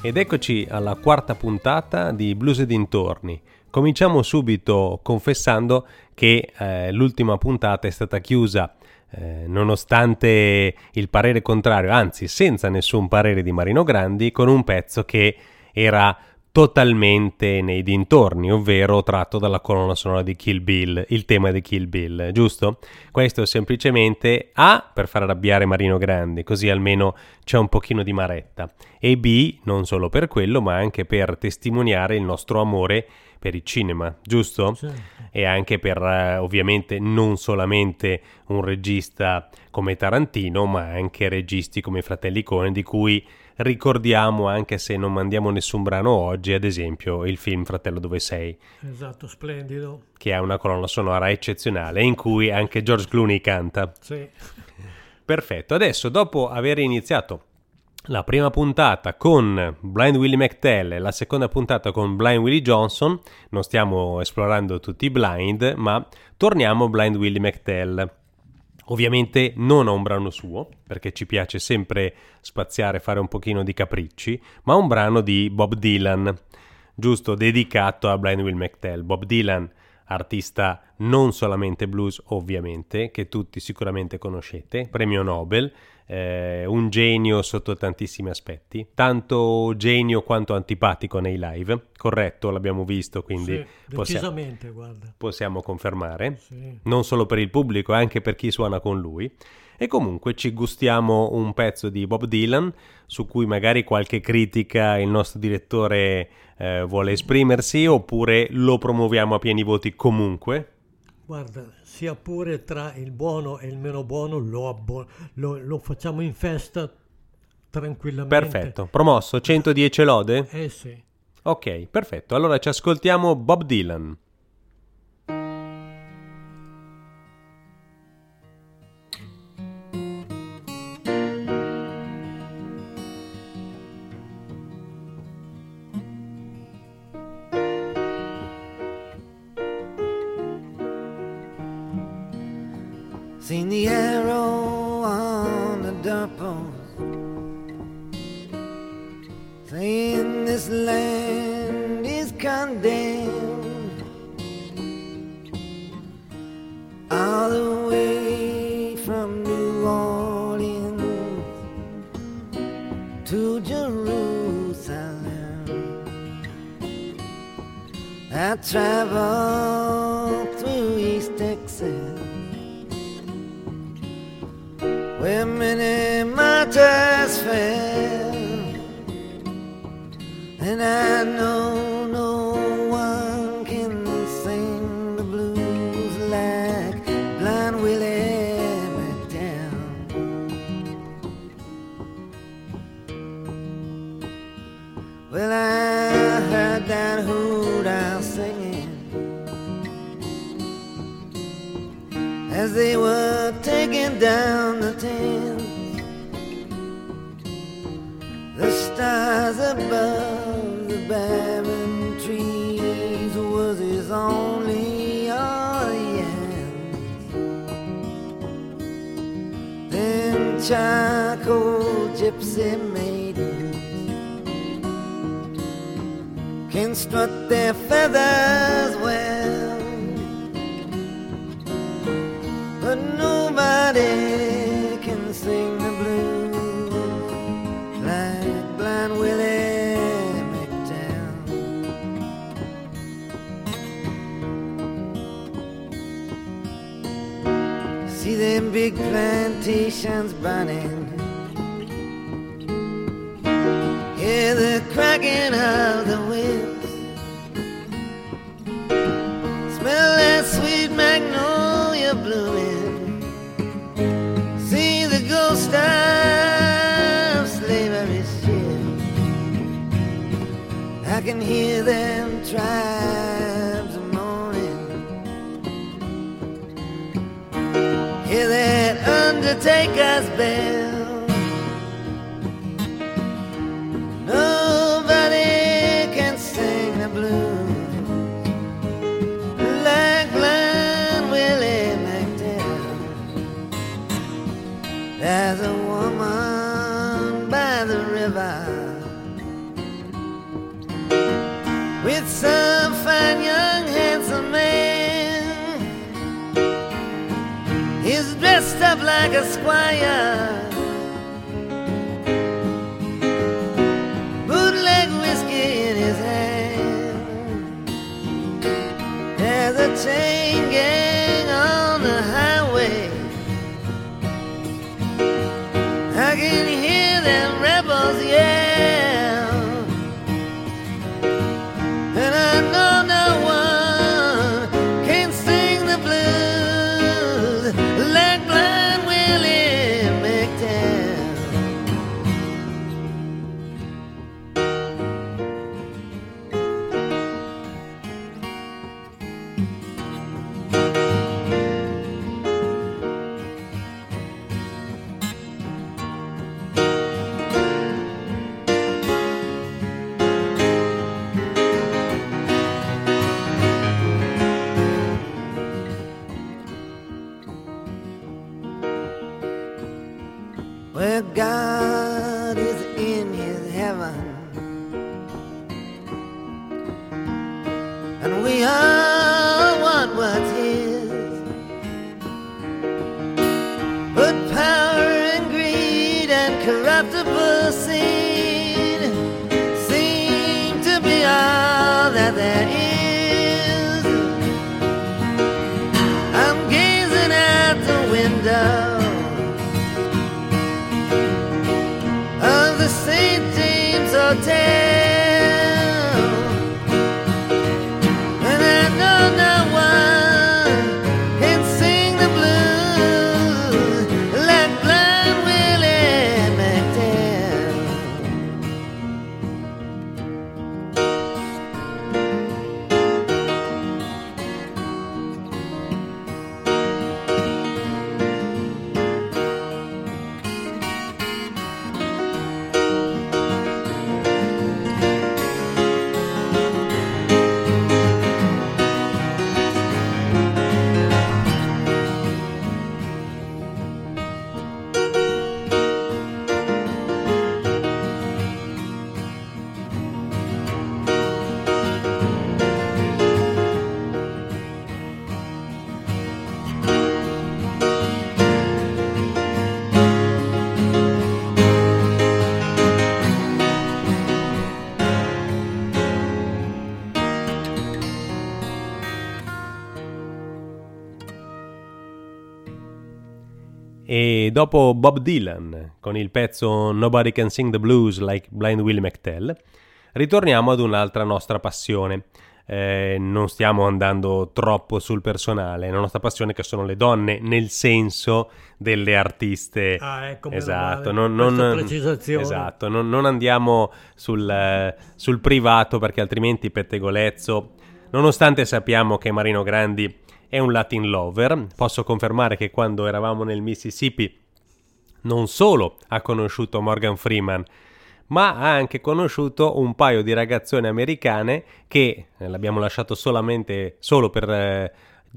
Ed eccoci alla quarta puntata di Blues e dintorni. Cominciamo subito confessando che l'ultima puntata è stata chiusa nonostante il parere contrario, anzi senza nessun parere di Marino Grandi, con un pezzo che era totalmente nei dintorni, ovvero tratto dalla colonna sonora di Kill Bill, il tema di Kill Bill, giusto? Questo semplicemente A, per far arrabbiare Marino Grandi, così almeno c'è un pochino di maretta, e B, non solo per quello, ma anche per testimoniare il nostro amore per il cinema, giusto? Sì. E anche per ovviamente non solamente un regista come Tarantino, ma anche registi come Fratelli Coen, di cui ricordiamo, anche se non mandiamo nessun brano oggi, ad esempio il film Fratello dove sei. Esatto, splendido. Che ha una colonna sonora eccezionale in cui anche George Clooney canta. Sì. Perfetto, adesso dopo aver iniziato la prima puntata con Blind Willie McTell e la seconda puntata con Blind Willie Johnson, non stiamo esplorando tutti i blind, ma torniamo a Blind Willie McTell. Ovviamente non a un brano suo, perché ci piace sempre spaziare, fare un pochino di capricci, ma un brano di Bob Dylan, giusto, dedicato a Blind Willie McTell. Bob Dylan, artista non solamente blues, ovviamente, che tutti sicuramente conoscete, premio Nobel, un genio sotto tantissimi aspetti, tanto genio quanto antipatico nei live, corretto, l'abbiamo visto, quindi sì, decisamente, possiamo confermare, sì. Non solo per il pubblico, anche per chi suona con lui. E comunque ci gustiamo un pezzo di Bob Dylan su cui magari qualche critica il nostro direttore vuole esprimersi, oppure lo promuoviamo a pieni voti comunque. Guarda, sia pure tra il buono e il meno buono, lo facciamo in festa tranquillamente. Perfetto, promosso, 110 lode? Eh sì. Ok, perfetto, allora ci ascoltiamo Bob Dylan. Seen the arrow on the doorpost, saying this land is condemned, all the way from New Orleans to Jerusalem. I traveled through East Texas, where many martyrs fell, and I know no one can sing the blues like Blind Willie McTell. Well, I heard that hoodah singing as they were taking down the stars above, the barren trees was his only audience. Then charcoal gypsy maidens can strut their feathers well, but nobody sing the blues like Blind Willie McTell. See them big plantations burning, hear the cracking of the whips, smell that sweet magnolia blooming, of slavery ship. I can hear them tribes moaning, hear that undertaker's bell. Nobody can sing the blues like Blind Willie McTell. There's a woman by the river, dressed up like a squire. Bootleg whiskey in his hand. There's a chain gang on the highway. I can hear them rebels yell. And I know no one. God is in his heaven, and we all want what's his, but power and greed and corruptible sin seem to be all that there is. Hotel. E dopo Bob Dylan, con il pezzo Nobody Can Sing the Blues Like Blind Willie McTell, ritorniamo ad un'altra nostra passione. Non stiamo andando troppo sul personale, la nostra passione che sono le donne, nel senso delle artiste. Ah, ecco, esatto, non precisazione. Esatto, non andiamo sul privato, perché altrimenti pettegolezzo. Nonostante sappiamo che Marino Grandi è un Latin lover, posso confermare che quando eravamo nel Mississippi non solo ha conosciuto Morgan Freeman, ma ha anche conosciuto un paio di ragazzone americane che l'abbiamo lasciato solo per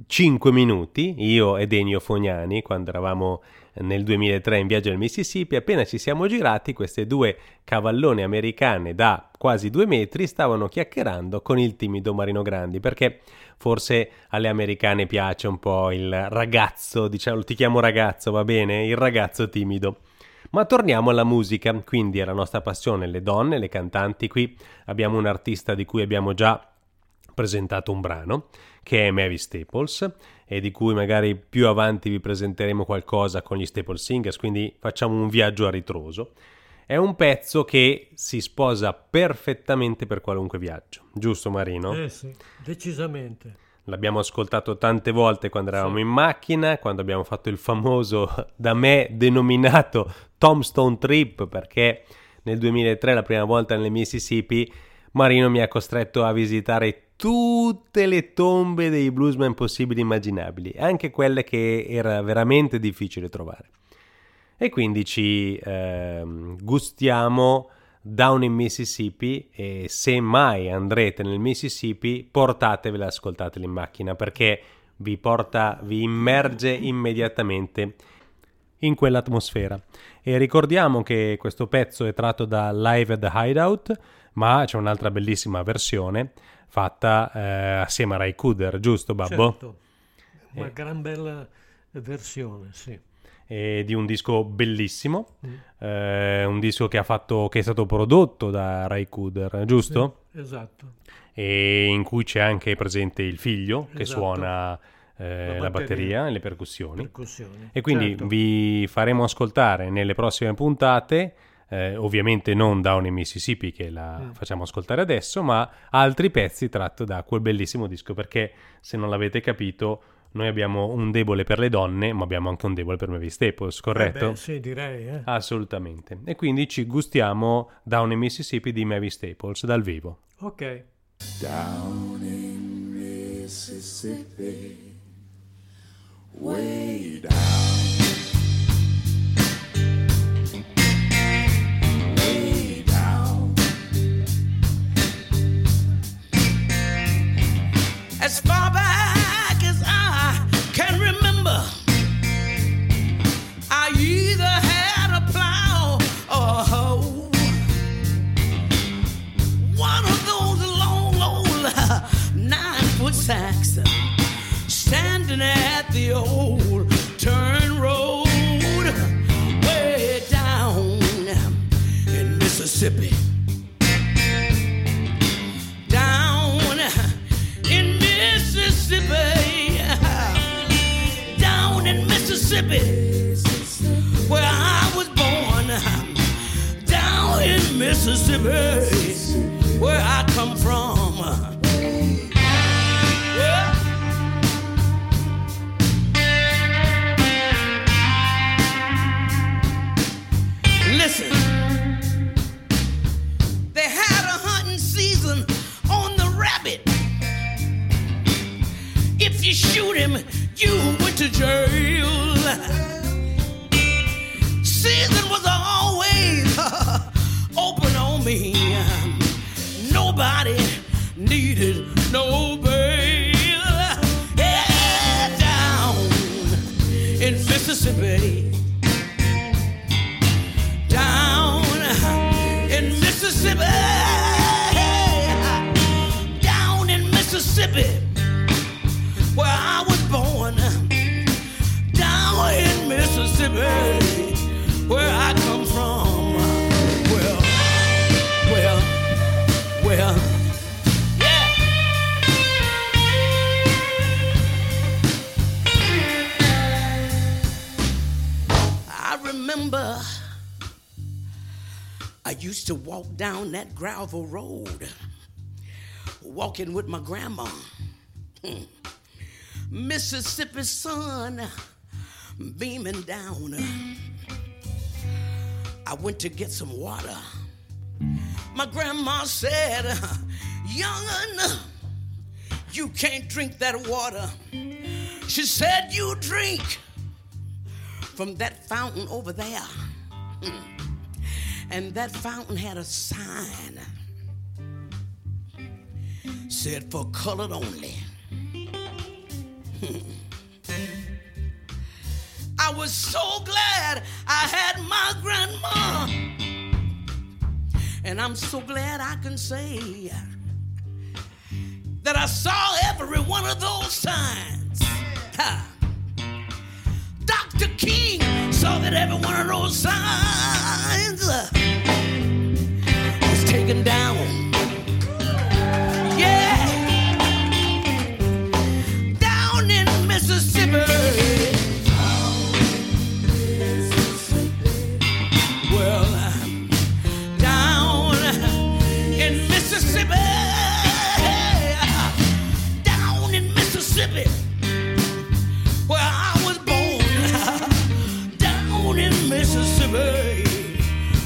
5 minuti, io ed Ennio Fognani, quando eravamo nel 2003 in viaggio nel Mississippi. Appena ci siamo girati, queste due cavallone americane da quasi 2 metri stavano chiacchierando con il timido Marino Grandi, perché forse alle americane piace un po' il ragazzo, diciamo, ti chiamo ragazzo, va bene? Il ragazzo timido. Ma torniamo alla musica, quindi è la nostra passione, le donne, le cantanti. Qui abbiamo un artista di cui abbiamo già presentato un brano, che è Mavis Staples, e di cui magari più avanti vi presenteremo qualcosa con gli Staples Singers, quindi facciamo un viaggio a ritroso. È un pezzo che si sposa perfettamente per qualunque viaggio, giusto Marino? Eh sì, decisamente. L'abbiamo ascoltato tante volte quando eravamo in macchina, quando abbiamo fatto il famoso, da me denominato, Tombstone Trip, perché nel 2003, la prima volta nel Mississippi, Marino mi ha costretto a visitare tutte le tombe dei bluesman possibili e immaginabili, anche quelle che era veramente difficile trovare. E quindi ci gustiamo Down in Mississippi, e se mai andrete nel Mississippi portatevela, ascoltatela in macchina, perché vi immerge immediatamente in quell'atmosfera. E ricordiamo che questo pezzo è tratto da Live at the Hideout, ma c'è un'altra bellissima versione fatta assieme a Ry Cooder, giusto Babbo? Certo, una gran bella versione, sì. di un disco bellissimo, un disco che è stato prodotto da Ry Cooder, giusto? Sì, esatto. E in cui c'è anche presente il figlio, esatto, che suona la batteria e le percussioni. E quindi, certo, vi faremo ascoltare nelle prossime puntate, ovviamente non Down in Mississippi che la facciamo ascoltare adesso, ma altri pezzi tratto da quel bellissimo disco, perché se non l'avete capito, noi abbiamo un debole per le donne, ma abbiamo anche un debole per Mavis Staples, corretto? Beh, sì, direi. Assolutamente. E quindi ci gustiamo Down in Mississippi di Mavis Staples dal vivo. Ok. Down in Mississippi, way down. As far back as I can remember, I either had a plow or a hoe. One of those long old 9-foot sacks standing at the old turn road, way down in Mississippi. Mississippi, down in Mississippi, where I was born, down in Mississippi, where I come from. If you shoot him, you went to jail. Season was always open on me. Nobody needed no bail. Yeah, down in Mississippi, down in Mississippi, down in Mississippi, where I was born, down in Mississippi, where I come from. Well. Yeah. I remember I used to walk down that gravel road, walking with my grandma. Mississippi sun beaming down. I went to get some water. My grandma said, "Young'un, you can't drink that water." She said, "You drink from that fountain over there." And that fountain had a sign, said, "For colored only." I was so glad I had my grandma, and I'm so glad I can say that I saw every one of those signs. Ha. Dr. King saw that every one of those signs was taken down.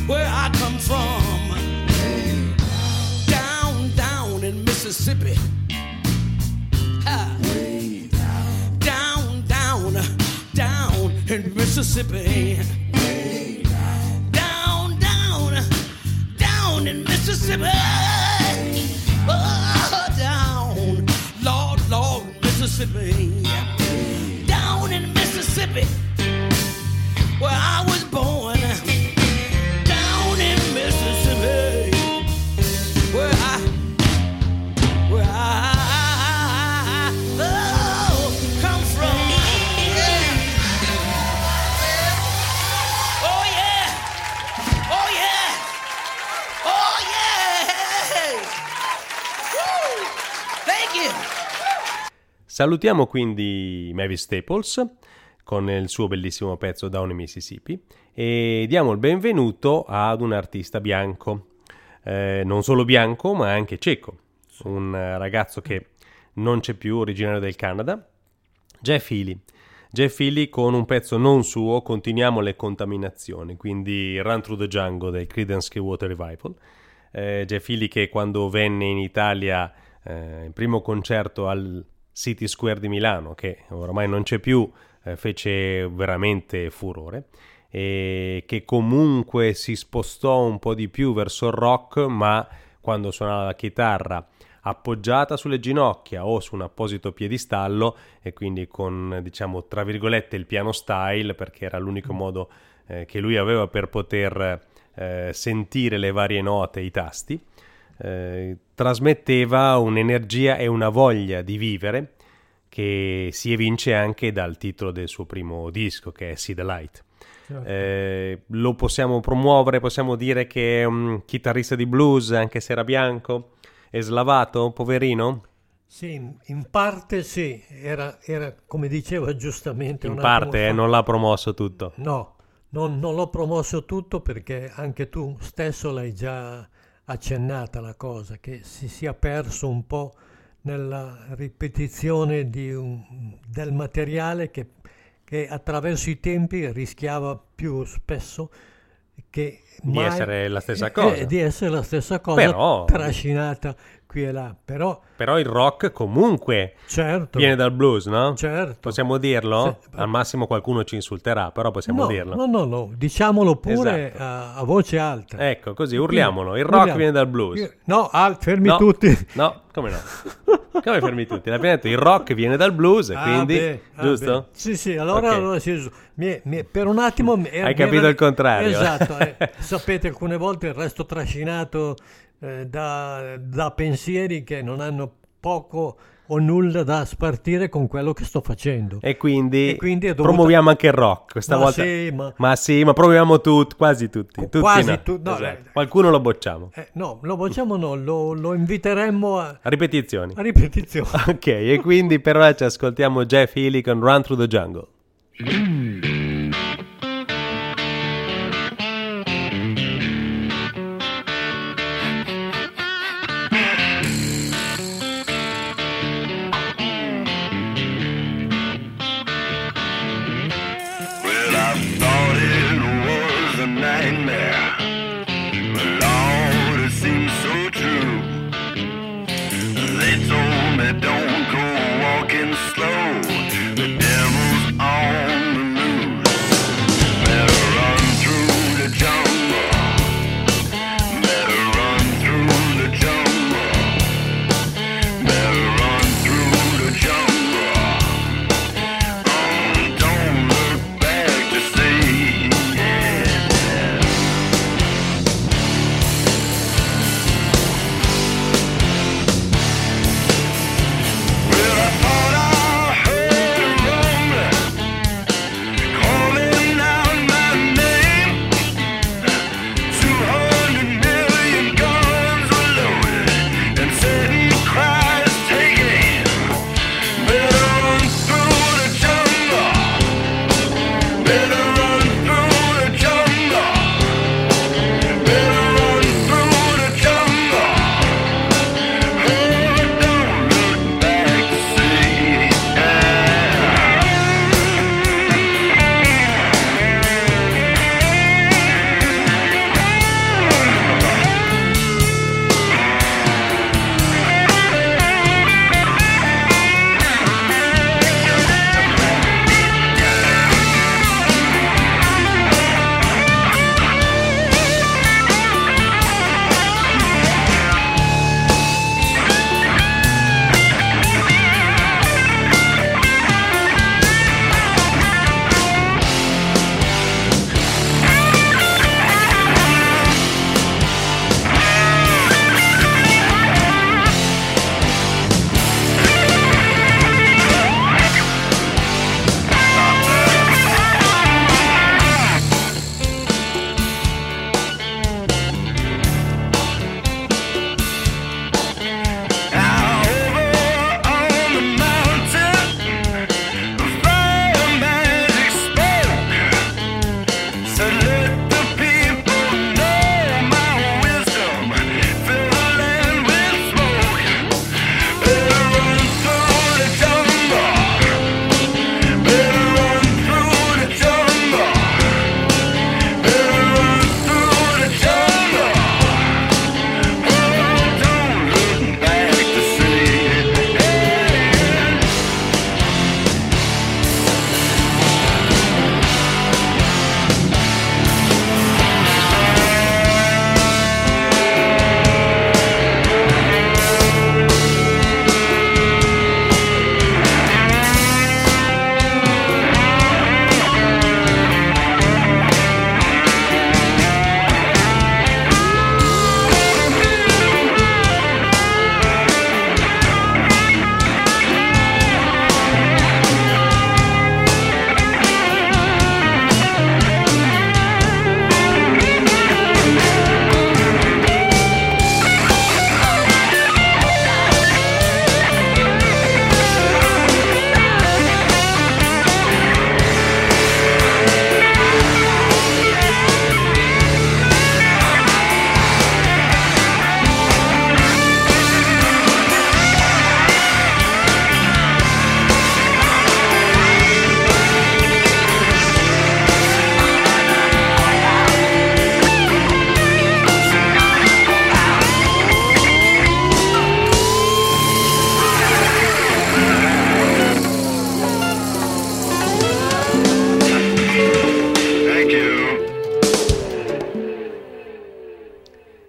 Where I come from, down in Mississippi, down in Mississippi, down in Mississippi, down, Lord, Mississippi, down in Mississippi, where I was born. Salutiamo quindi Mavis Staples con il suo bellissimo pezzo Down in Mississippi e diamo il benvenuto ad un artista bianco, non solo bianco ma anche ceco, un ragazzo che non c'è più, originario del Canada, Jeff Healy. Jeff Healy con un pezzo non suo, Continuiamo le contaminazioni, quindi Run Through the Jungle del Creedence Clearwater Revival. Jeff Healy che quando venne in Italia, il primo concerto al City Square di Milano, che ormai non c'è più, fece veramente furore, e che comunque si spostò un po' di più verso il rock, ma quando suonava la chitarra appoggiata sulle ginocchia o su un apposito piedistallo, e quindi con, diciamo, tra virgolette il piano style, perché era l'unico modo che lui aveva per poter sentire le varie note, i tasti, trasmetteva un'energia e una voglia di vivere che si evince anche dal titolo del suo primo disco, che è See the Light. Certo. Lo possiamo promuovere, possiamo dire che è un chitarrista di blues, anche se era bianco. È slavato, poverino? Sì, in parte sì, era come diceva giustamente. In parte, non l'ha promosso tutto. No, non l'ho promosso tutto, perché anche tu stesso l'hai già accennata la cosa, che si sia perso un po' nella ripetizione del materiale che attraverso i tempi rischiava più spesso che di essere la stessa cosa, però, trascinata qui e là, però il rock comunque, certo, viene dal blues, no? Certo. Possiamo dirlo? Se, al massimo qualcuno ci insulterà, però possiamo dirlo. No, diciamolo pure, esatto, a voce alta. Ecco, così urliamolo, il rock viene dal blues. Fermi tutti. No, come no? Come fermi tutti? L'abbiamo detto, il rock viene dal blues, quindi, giusto? Beh. Sì, allora, okay. Per un attimo... Hai capito il contrario. Esatto, sapete, alcune volte resto trascinato da pensieri che non hanno poco o nulla da spartire con quello che sto facendo, e quindi promuoviamo anche il rock questa volta. Sì, ma promuoviamo quasi tutti. Esatto. Qualcuno lo bocciamo, lo inviteremmo a ripetizioni. Ok, e quindi per ora ci ascoltiamo Jeff Healy con Run Through the Jungle.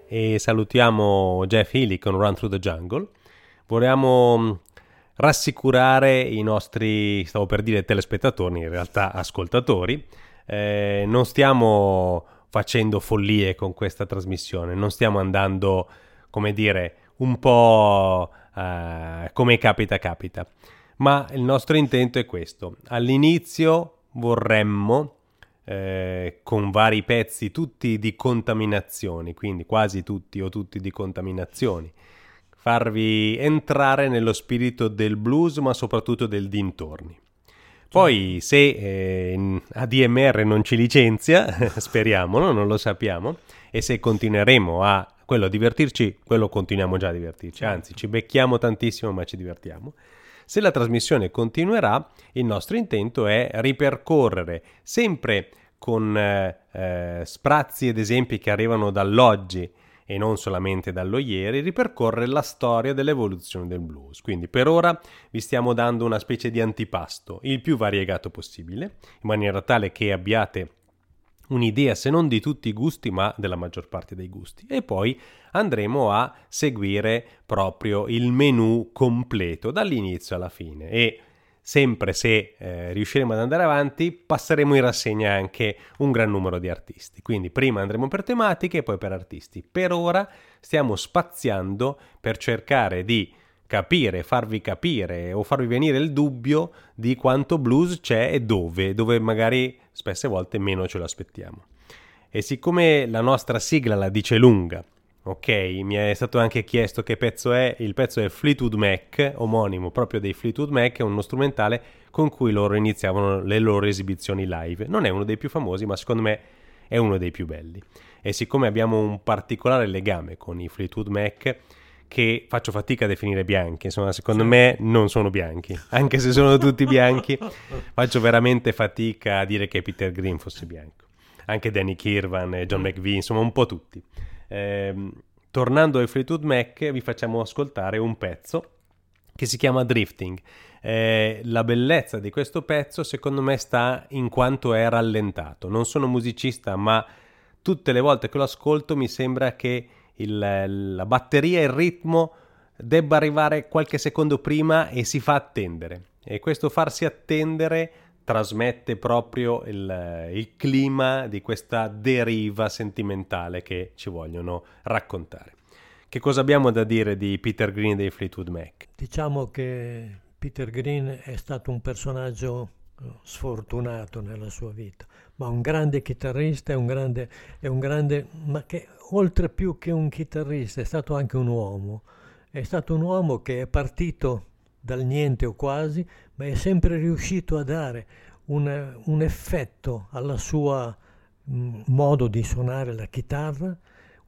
e salutiamo Jeff Healy con Run Through the Jungle. Volevamo rassicurare i nostri, stavo per dire telespettatori, in realtà ascoltatori. Non stiamo facendo follie con questa trasmissione, non stiamo andando, come dire, un po' come capita, ma il nostro intento è questo. All'inizio vorremmo, con vari pezzi, tutti di contaminazioni, quindi quasi tutti o tutti di contaminazioni, farvi entrare nello spirito del blues, ma soprattutto del dintorni. Poi se ADMR non ci licenzia, speriamolo, non lo sappiamo, e se continueremo a quello a divertirci, quello continuiamo già a divertirci, anzi ci becchiamo tantissimo ma ci divertiamo. Se la trasmissione continuerà, il nostro intento è ripercorrere sempre con sprazzi ed esempi che arrivano dall'oggi e non solamente dallo ieri, ripercorre la storia dell'evoluzione del blues. Quindi per ora vi stiamo dando una specie di antipasto, il più variegato possibile, in maniera tale che abbiate un'idea se non di tutti i gusti, ma della maggior parte dei gusti. E poi andremo a seguire proprio il menù completo dall'inizio alla fine. E sempre se riusciremo ad andare avanti, passeremo in rassegna anche un gran numero di artisti. Quindi prima andremo per tematiche e poi per artisti. Per ora stiamo spaziando per cercare di capire, farvi capire o farvi venire il dubbio di quanto blues c'è e dove magari spesse volte meno ce lo aspettiamo. E siccome la nostra sigla la dice lunga, ok, mi è stato anche chiesto che pezzo è, il pezzo è Fleetwood Mac, omonimo proprio dei Fleetwood Mac, è uno strumentale con cui loro iniziavano le loro esibizioni live. Non è uno dei più famosi, ma secondo me è uno dei più belli. E siccome abbiamo un particolare legame con i Fleetwood Mac, che faccio fatica a definire bianchi, insomma secondo me non sono bianchi, anche se sono tutti bianchi, faccio veramente fatica a dire che Peter Green fosse bianco, anche Danny Kirwan e John McVie, insomma un po' tutti. Tornando ai Fleetwood Mac, vi facciamo ascoltare un pezzo che si chiama Drifting. La bellezza di questo pezzo secondo me sta in quanto è rallentato. Non sono musicista, ma tutte le volte che lo ascolto mi sembra che la batteria e il ritmo debba arrivare qualche secondo prima e si fa attendere, e questo farsi attendere trasmette proprio il clima di questa deriva sentimentale che ci vogliono raccontare. Che cosa abbiamo da dire di Peter Green e dei Fleetwood Mac? Diciamo che Peter Green è stato un personaggio sfortunato nella sua vita, ma un grande chitarrista, è un grande, ma che oltre più che un chitarrista è stato anche un uomo. È stato un uomo che è partito dal niente o quasi, ma è sempre riuscito a dare un effetto alla sua modo di suonare la chitarra,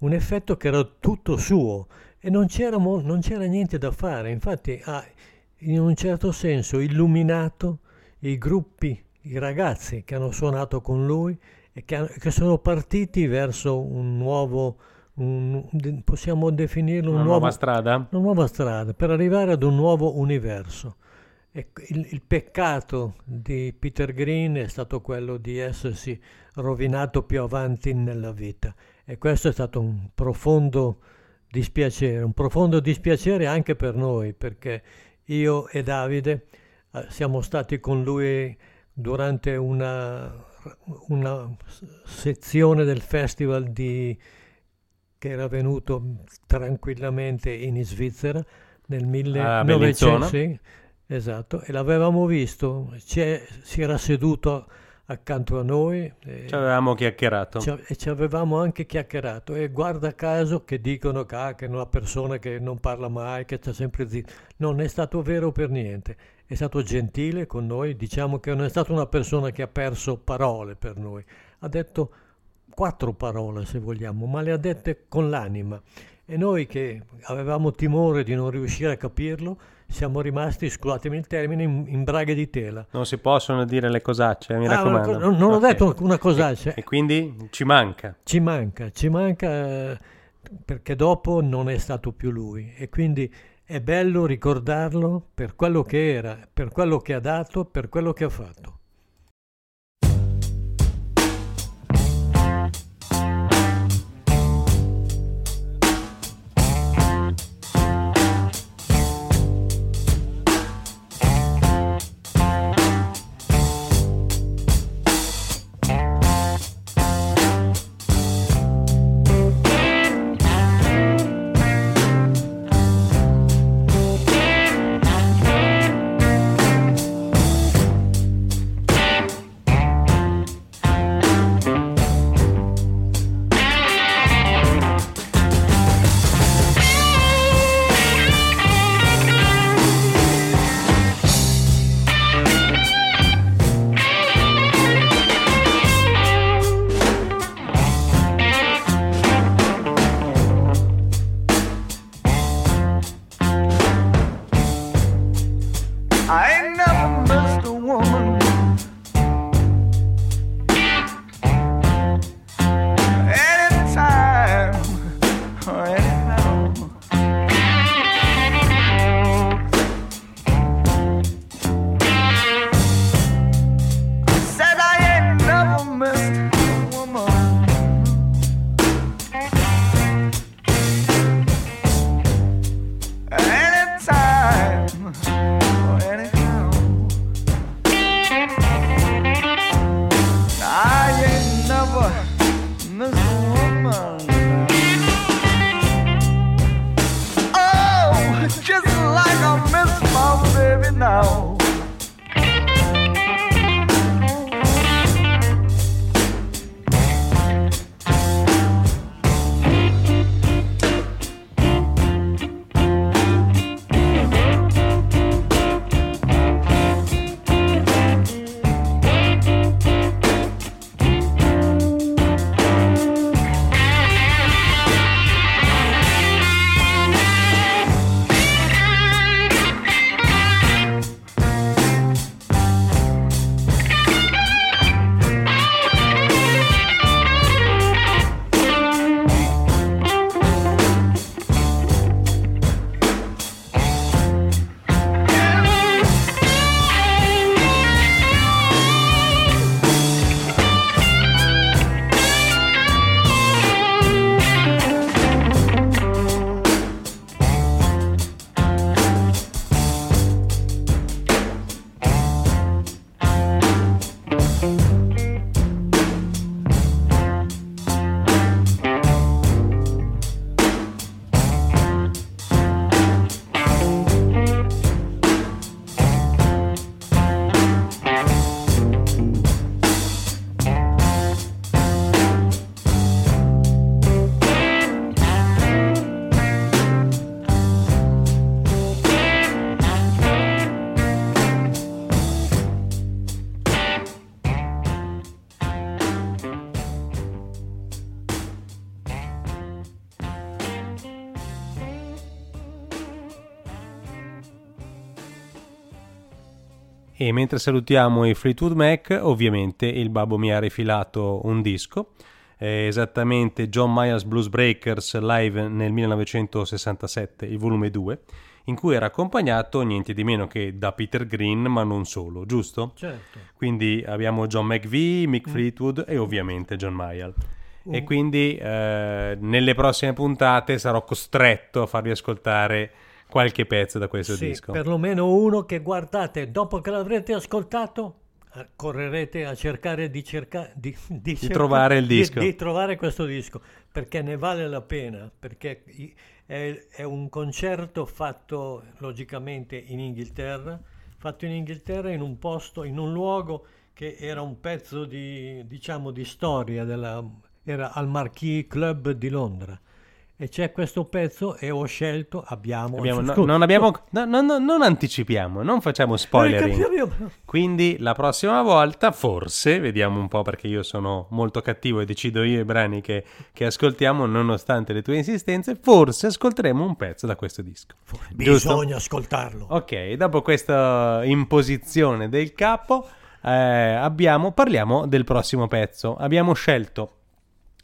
un effetto che era tutto suo e non c'era niente da fare. Infatti ha in un certo senso illuminato i gruppi, i ragazzi che hanno suonato con lui e che sono partiti verso un nuovo, possiamo definirlo una nuova strada per arrivare ad un nuovo universo. E il peccato di Peter Green è stato quello di essersi rovinato più avanti nella vita, e questo è stato un profondo dispiacere anche per noi, perché io e Davide siamo stati con lui durante una sezione del festival che era venuto tranquillamente in Svizzera nel 1900, sì, esatto, e l'avevamo visto, si era seduto accanto a noi, ci avevamo chiacchierato e ci avevamo anche chiacchierato, e guarda caso che dicono che è una persona che non parla mai, che sta sempre zitto. Non è stato vero per niente, è stato gentile con noi, diciamo che non è stata una persona che ha perso parole per noi, ha detto 4 parole se vogliamo, ma le ha dette con l'anima, e noi che avevamo timore di non riuscire a capirlo siamo rimasti, scusatemi il termine, in braghe di tela. Non si possono dire le cosacce, mi raccomando. Non ho detto una cosaccia. E quindi ci manca, perché dopo non è stato più lui, e quindi è bello ricordarlo per quello che era, per quello che ha dato, per quello che ha fatto. E mentre salutiamo i Fleetwood Mac, ovviamente il babbo mi ha rifilato un disco, esattamente John Mayall's Blues Breakers Live nel 1967, il volume 2, in cui era accompagnato niente di meno che da Peter Green, ma non solo, giusto? Certo. Quindi abbiamo John McVie, Mick Fleetwood e ovviamente John Mayall. E quindi nelle prossime puntate sarò costretto a farvi ascoltare qualche pezzo da questo disco. Sì, perlomeno uno che, guardate, dopo che l'avrete ascoltato, correrete a cercare di trovare questo disco, perché ne vale la pena, perché è un concerto fatto logicamente in Inghilterra, in un posto, in un luogo che era un pezzo di, diciamo, di storia della, era al Marquee Club di Londra. E c'è questo pezzo e ho scelto, non anticipiamo, non facciamo spoiler. Quindi la prossima volta forse, vediamo un po', perché io sono molto cattivo e decido io i brani che ascoltiamo, nonostante le tue insistenze, forse ascolteremo un pezzo da questo disco. Bisogna ascoltarlo. Ok, dopo questa imposizione del capo parliamo del prossimo pezzo. Abbiamo scelto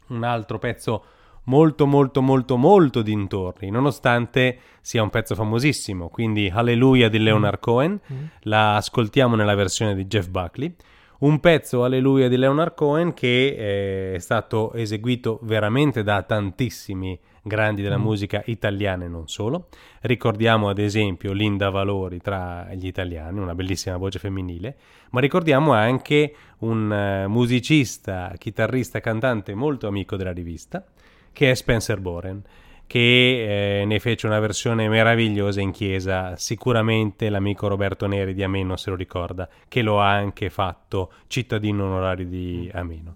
un altro pezzo molto molto molto molto dintorni, nonostante sia un pezzo famosissimo, quindi Alleluia di Leonard Cohen. La ascoltiamo nella versione di Jeff Buckley, un pezzo, Alleluia di Leonard Cohen, che è stato eseguito veramente da tantissimi grandi della musica italiana e non solo. Ricordiamo ad esempio Linda Valori tra gli italiani, una bellissima voce femminile, ma ricordiamo anche un musicista, chitarrista, cantante molto amico della rivista, che è Spencer Bohren, che ne fece una versione meravigliosa in chiesa. Sicuramente l'amico Roberto Neri di Ameno se lo ricorda, che lo ha anche fatto cittadino onorario di Ameno.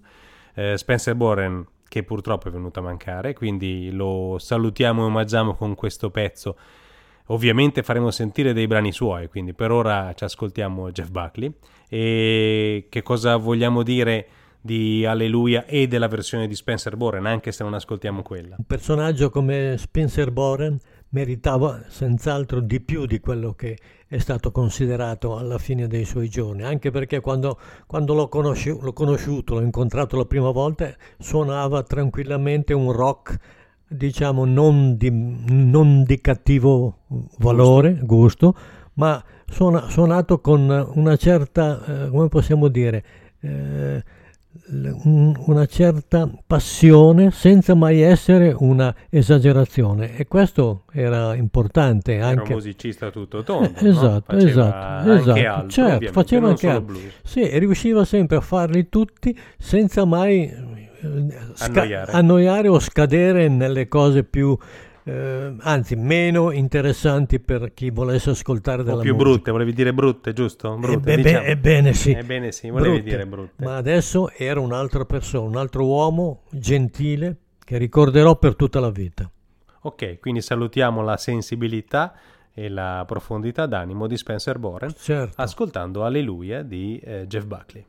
Spencer Bohren, che purtroppo è venuto a mancare, quindi lo salutiamo e omaggiamo con questo pezzo. Ovviamente faremo sentire dei brani suoi, quindi per ora ci ascoltiamo Jeff Buckley. E che cosa vogliamo dire di Alleluia e della versione di Spencer Bohren, anche se non ascoltiamo quella? Un personaggio come Spencer Bohren meritava senz'altro di più di quello che è stato considerato alla fine dei suoi giorni, anche perché quando l'ho conosciuto, l'ho incontrato la prima volta, suonava tranquillamente un rock, diciamo, non di cattivo valore, gusto, ma suonato con una certa, come possiamo dire, una certa passione, senza mai essere una esagerazione, e questo era importante. Era un musicista tutto tondo, esatto, no? Faceva anche altro, certo, faceva anche altro. Sì, e riusciva sempre a farli tutti senza mai annoiare o scadere nelle cose più anzi meno interessanti per chi volesse ascoltare della musica. O più brutte, volevi dire brutte, giusto? Brutte, diciamo. Ebbene sì, volevi dire brutte. Ma adesso era un'altra persona, un altro uomo gentile che ricorderò per tutta la vita. Ok, quindi salutiamo la sensibilità e la profondità d'animo di Spencer Bohren, certo, ascoltando Alleluia di Jeff Buckley.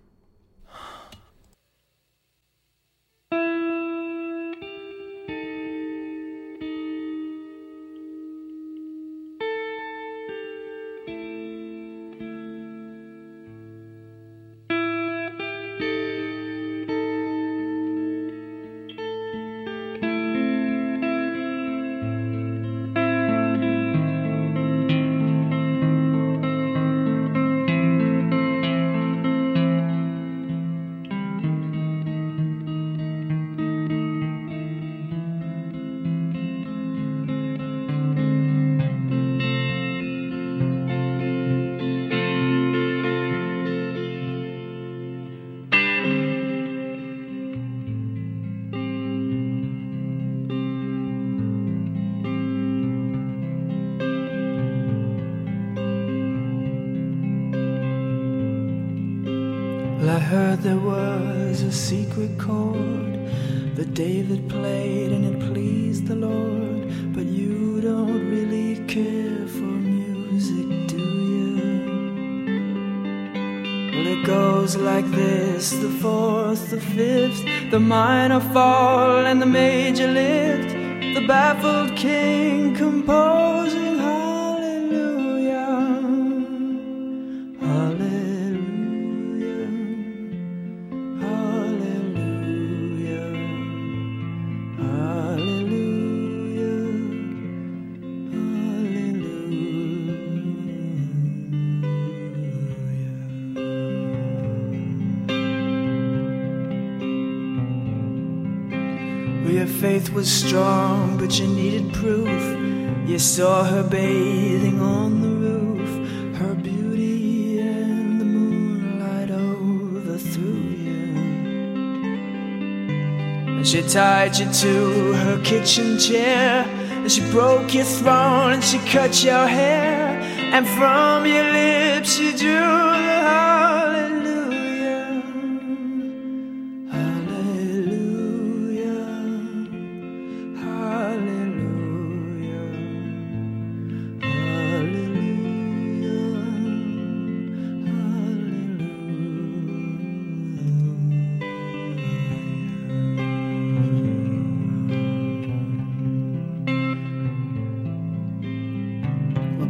Composing hallelujah, hallelujah. faith was strong, but you needed proof. You saw her bathing on the roof, her beauty and the moonlight overthrew you. And she tied you to her kitchen chair, and she broke your throne and she cut your hair, and from your lips she drew the hallelujah, hallelujah, hallelujah, hallelujah. Well,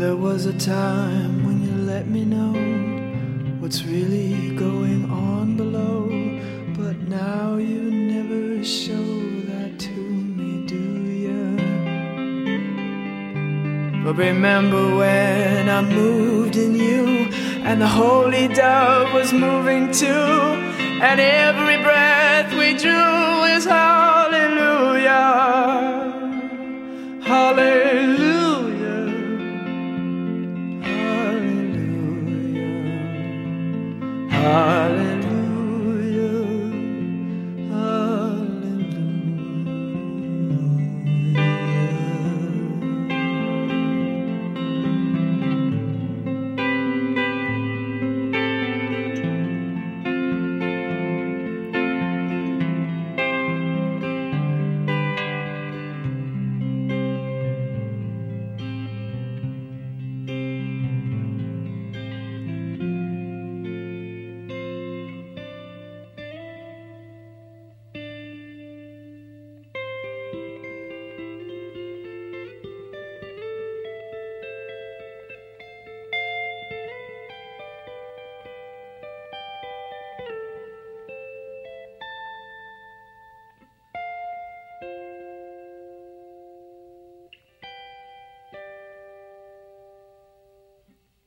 There was a time when you let me know what's really going on below, but now you never show that to me, do you? But remember when I moved in you, and the holy dove was moving too, and every breath we drew was hallelujah, hallelujah. Hallelujah,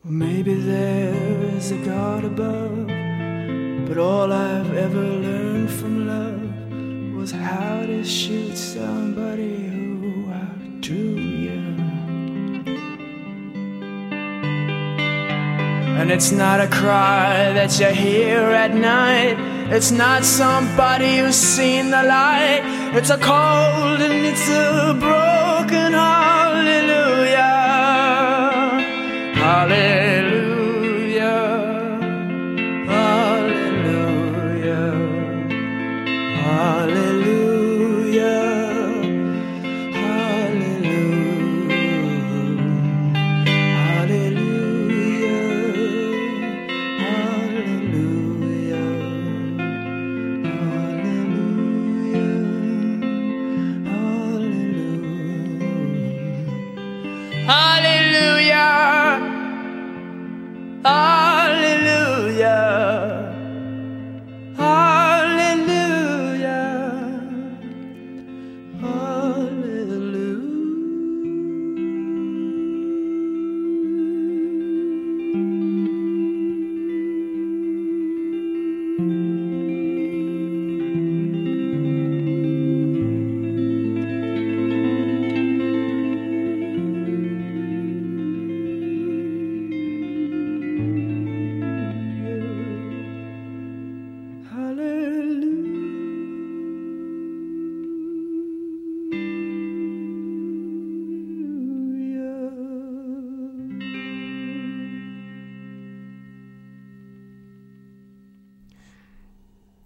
maybe there is a God above, but all I've ever learned from love was how to shoot somebody who outdrew you. And it's not a cry that you hear at night, it's not somebody who's seen the light, it's a cold and it's a broken hallelujah, hallelujah. Hallelujah,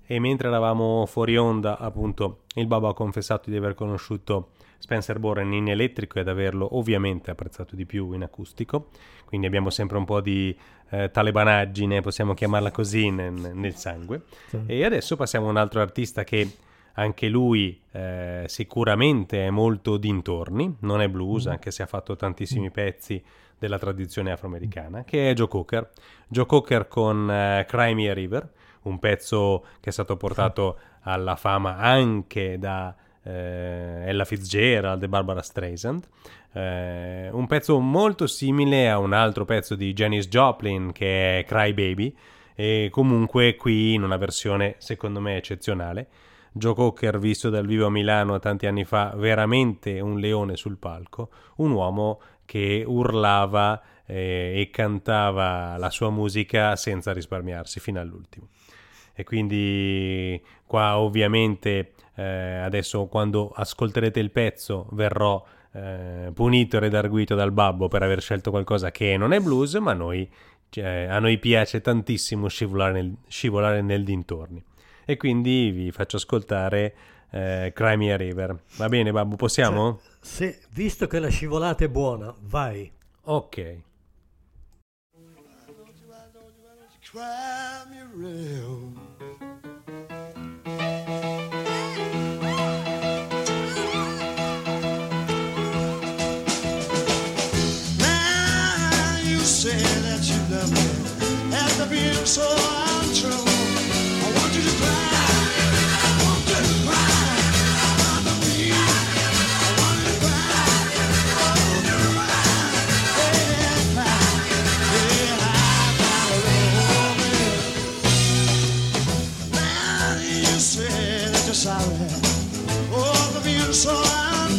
e mentre eravamo fuori onda, appunto, il babbo ha confessato di aver conosciuto Spencer Bohren in elettrico ed averlo ovviamente apprezzato di più in acustico, quindi abbiamo sempre un po' di talebanaggine, possiamo chiamarla così, nel sangue. Sì. E adesso passiamo a un altro artista che anche lui sicuramente è molto dintorni, non è blues, anche se ha fatto tantissimi pezzi della tradizione afroamericana, che è Joe Cocker. Joe Cocker con Cry Me a River, un pezzo che è stato portato alla fama anche da Ella Fitzgerald e Barbara Streisand, un pezzo molto simile a un altro pezzo di Janis Joplin che è Cry Baby, e comunque qui in una versione secondo me eccezionale. Joe Cocker visto dal vivo a Milano tanti anni fa, veramente un leone sul palco, un uomo che urlava e cantava la sua musica senza risparmiarsi fino all'ultimo. E quindi qua ovviamente adesso quando ascolterete il pezzo verrò punito e redarguito dal babbo per aver scelto qualcosa che non è blues, ma a noi piace tantissimo scivolare nel dintorni, e quindi vi faccio ascoltare Cry Me a River. Va bene babbo, possiamo? Sì, visto che la scivolata è buona, vai. Ok. Cry me a river, now you say that you love me after being so untrue. I want you to cry. So I'm kind.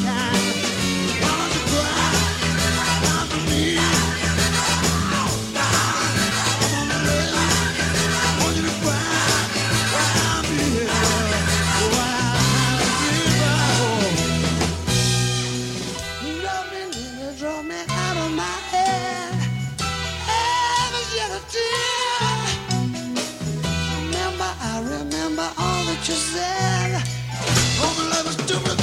Why don't you cry down to me? I want you to cry down to me. You love me, you draw me out of my head. Heaven's yet a tear. I remember all that you said. All the love is stupid.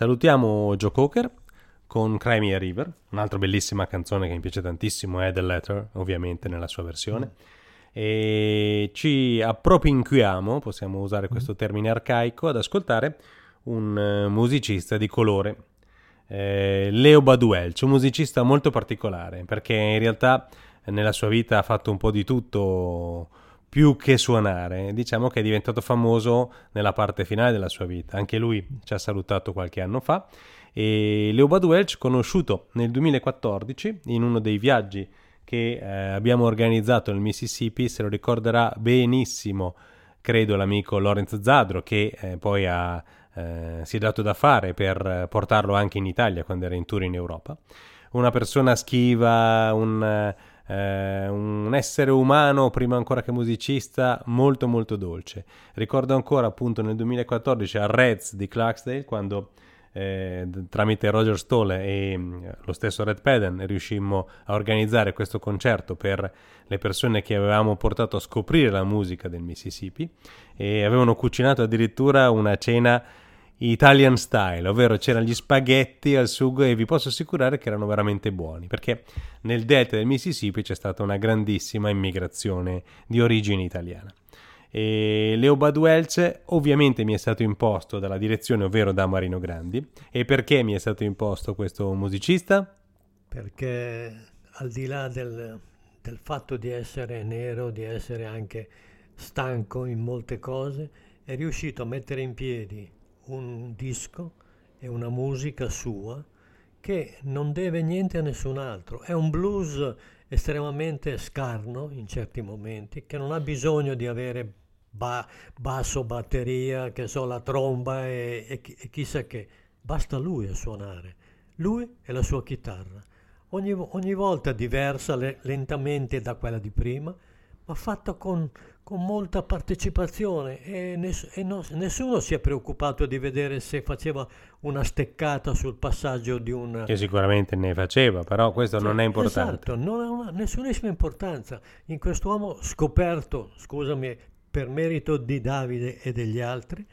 Salutiamo Joe Cocker con Cry Me a River, un'altra bellissima canzone che mi piace tantissimo, è The Letter, ovviamente nella sua versione. E ci appropinquiamo, possiamo usare questo termine arcaico, ad ascoltare un musicista di colore, Leo Bud Welch, un musicista molto particolare perché in realtà nella sua vita ha fatto un po' di tutto più che suonare. Diciamo che è diventato famoso nella parte finale della sua vita, anche lui ci ha salutato qualche anno fa. E Leo Bud Welch, conosciuto nel 2014 in uno dei viaggi che abbiamo organizzato nel Mississippi, se lo ricorderà benissimo credo l'amico Lorenz Zadro, che poi si è dato da fare per portarlo anche in Italia quando era in tour in Europa. Una persona schiva, un essere umano prima ancora che musicista molto molto dolce. Ricordo ancora appunto nel 2014 a Reds di Clarksdale, quando tramite Roger Stolle e lo stesso Red Padden riuscimmo a organizzare questo concerto per le persone che avevamo portato a scoprire la musica del Mississippi, e avevano cucinato addirittura una cena Italian style, ovvero c'erano gli spaghetti al sugo, e vi posso assicurare che erano veramente buoni, perché nel delta del Mississippi c'è stata una grandissima immigrazione di origine italiana. E Leo Bud Welch ovviamente mi è stato imposto dalla direzione, ovvero da Marino Grandi. E perché mi è stato imposto questo musicista? Perché al di là del fatto di essere nero, di essere anche stanco in molte cose, è riuscito a mettere in piedi un disco e una musica sua che non deve niente a nessun altro. È un blues estremamente scarno in certi momenti, che non ha bisogno di avere basso, batteria, che so, la tromba e chissà che. Basta lui a suonare, lui e la sua chitarra, ogni volta diversa lentamente da quella di prima, ma fatta con molta partecipazione, nessuno si è preoccupato di vedere se faceva una steccata sul passaggio di una... Che sicuramente ne faceva, però questo non è importante. Esatto, non ha nessunissima importanza. In quest'uomo scoperto, scusami, per merito di Davide e degli altri,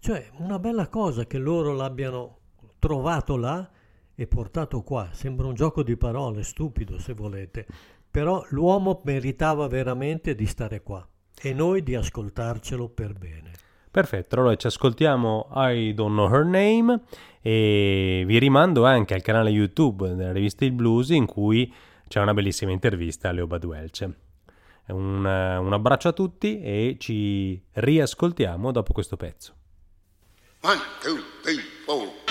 cioè una bella cosa che loro l'abbiano trovato là e portato qua. Sembra un gioco di parole, stupido se volete, però l'uomo meritava veramente di stare qua. E noi di ascoltarcelo per bene. Perfetto, allora ci ascoltiamo I Don't Know Her Name, e vi rimando anche al canale YouTube della rivista Il Blues, in cui c'è una bellissima intervista a Leo Bud Welch. Un abbraccio a tutti e ci riascoltiamo dopo questo pezzo. 1, 2, 3, 4 name.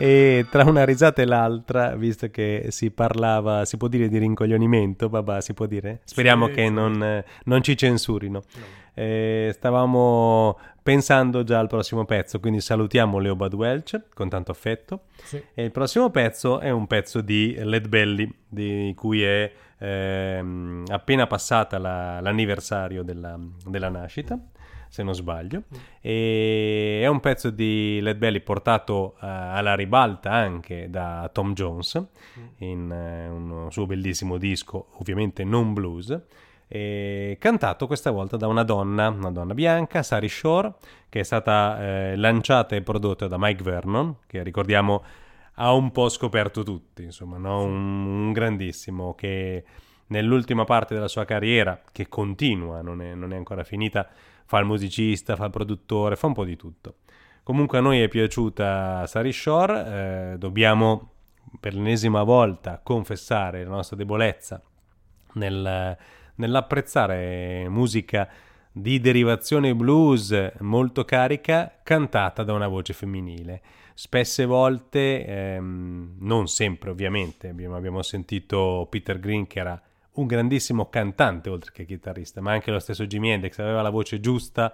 e tra una risata e l'altra, visto che si parlava, si può dire di rincoglionimento, babà, si può dire? Speriamo sì, che sì. Non ci censurino. No. Stavamo pensando già al prossimo pezzo, quindi salutiamo Leo Bud Welch con tanto affetto. Sì. E il prossimo pezzo è un pezzo di Led Belly, di cui è appena passata l'anniversario della nascita, se non sbaglio, e è un pezzo di Led Belly portato alla ribalta anche da Tom Jones in un suo bellissimo disco, ovviamente non blues, e cantato questa volta da una donna bianca, Sari Shore, che è stata lanciata e prodotta da Mike Vernon, che ricordiamo ha un po' scoperto tutti, insomma, no? un grandissimo che nell'ultima parte della sua carriera, che continua, non è ancora finita, fa il musicista, fa il produttore, fa un po' di tutto. Comunque a noi è piaciuta Sari Shore, dobbiamo per l'ennesima volta confessare la nostra debolezza nell'apprezzare musica di derivazione blues molto carica cantata da una voce femminile. Spesse volte, non sempre ovviamente, abbiamo sentito Peter Green, che era un grandissimo cantante oltre che chitarrista, ma anche lo stesso Jimi Hendrix aveva la voce giusta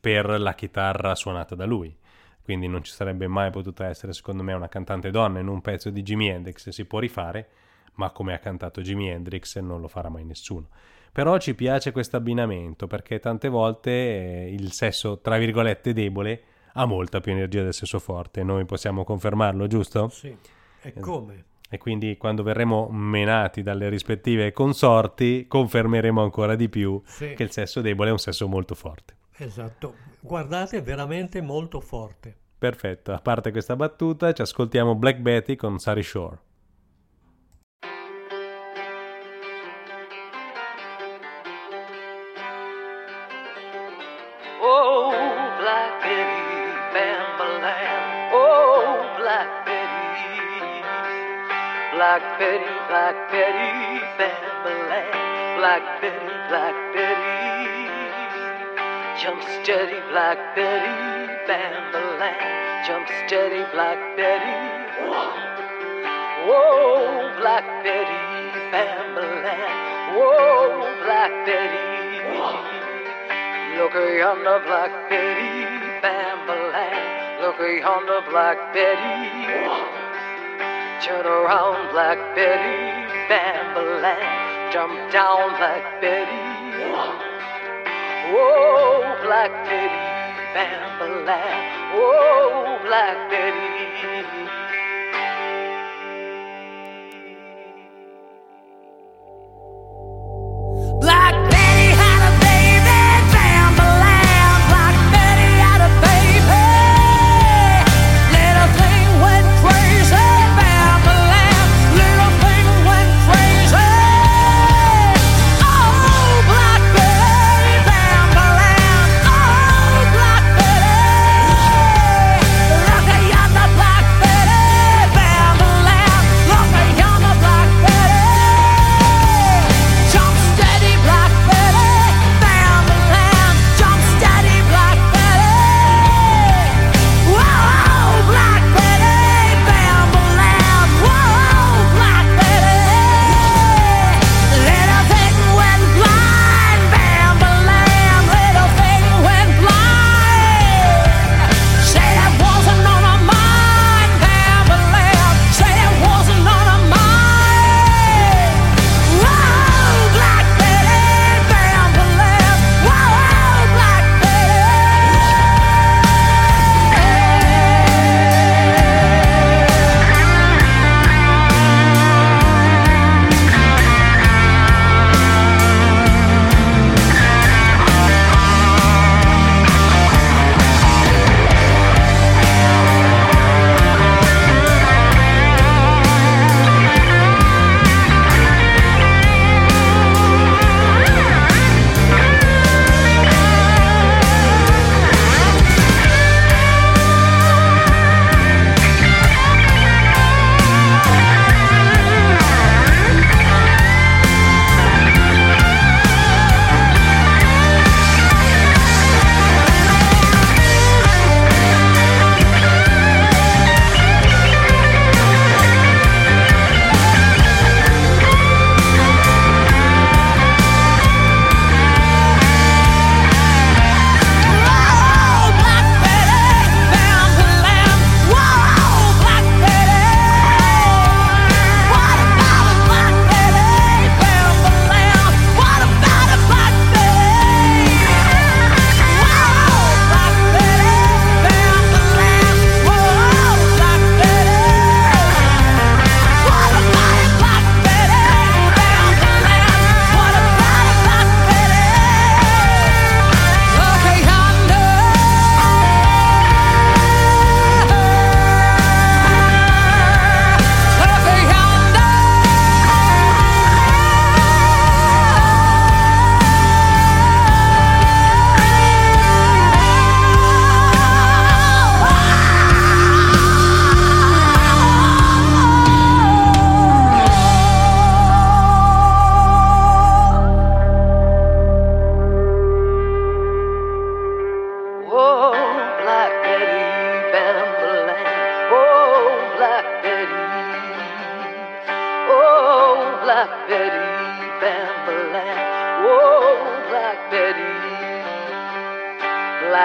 per la chitarra suonata da lui, quindi non ci sarebbe mai potuta essere secondo me una cantante donna in un pezzo di Jimi Hendrix. Si può rifare, ma come ha cantato Jimi Hendrix non lo farà mai nessuno. Però ci piace questo abbinamento, perché tante volte il sesso tra virgolette debole ha molta più energia del sesso forte. Noi possiamo confermarlo, giusto? Sì, e come? E quindi quando verremo menati dalle rispettive consorti confermeremo ancora di più che il sesso debole è un sesso molto forte. Esatto, guardate, veramente molto forte. Perfetto, a parte questa battuta ci ascoltiamo Black Betty con Sari Shore. Black Betty, Black Betty, Bambaland. Black Betty, Black Betty, jump steady. Black Betty, Bambaland. Jump steady, Black Betty. Whoa, Black Betty, Bambaland. Whoa, Black Betty. Look yonder, Black Betty, Bambaland. Look yonder, Black Betty. Turn around, Black Betty, Bambaland. Jump down, Black Betty. Whoa, Black Betty, Bambaland. Whoa, Black Betty. Black Betty had a baby, Bambaland. Black Betty had a baby. Little thing went crazy.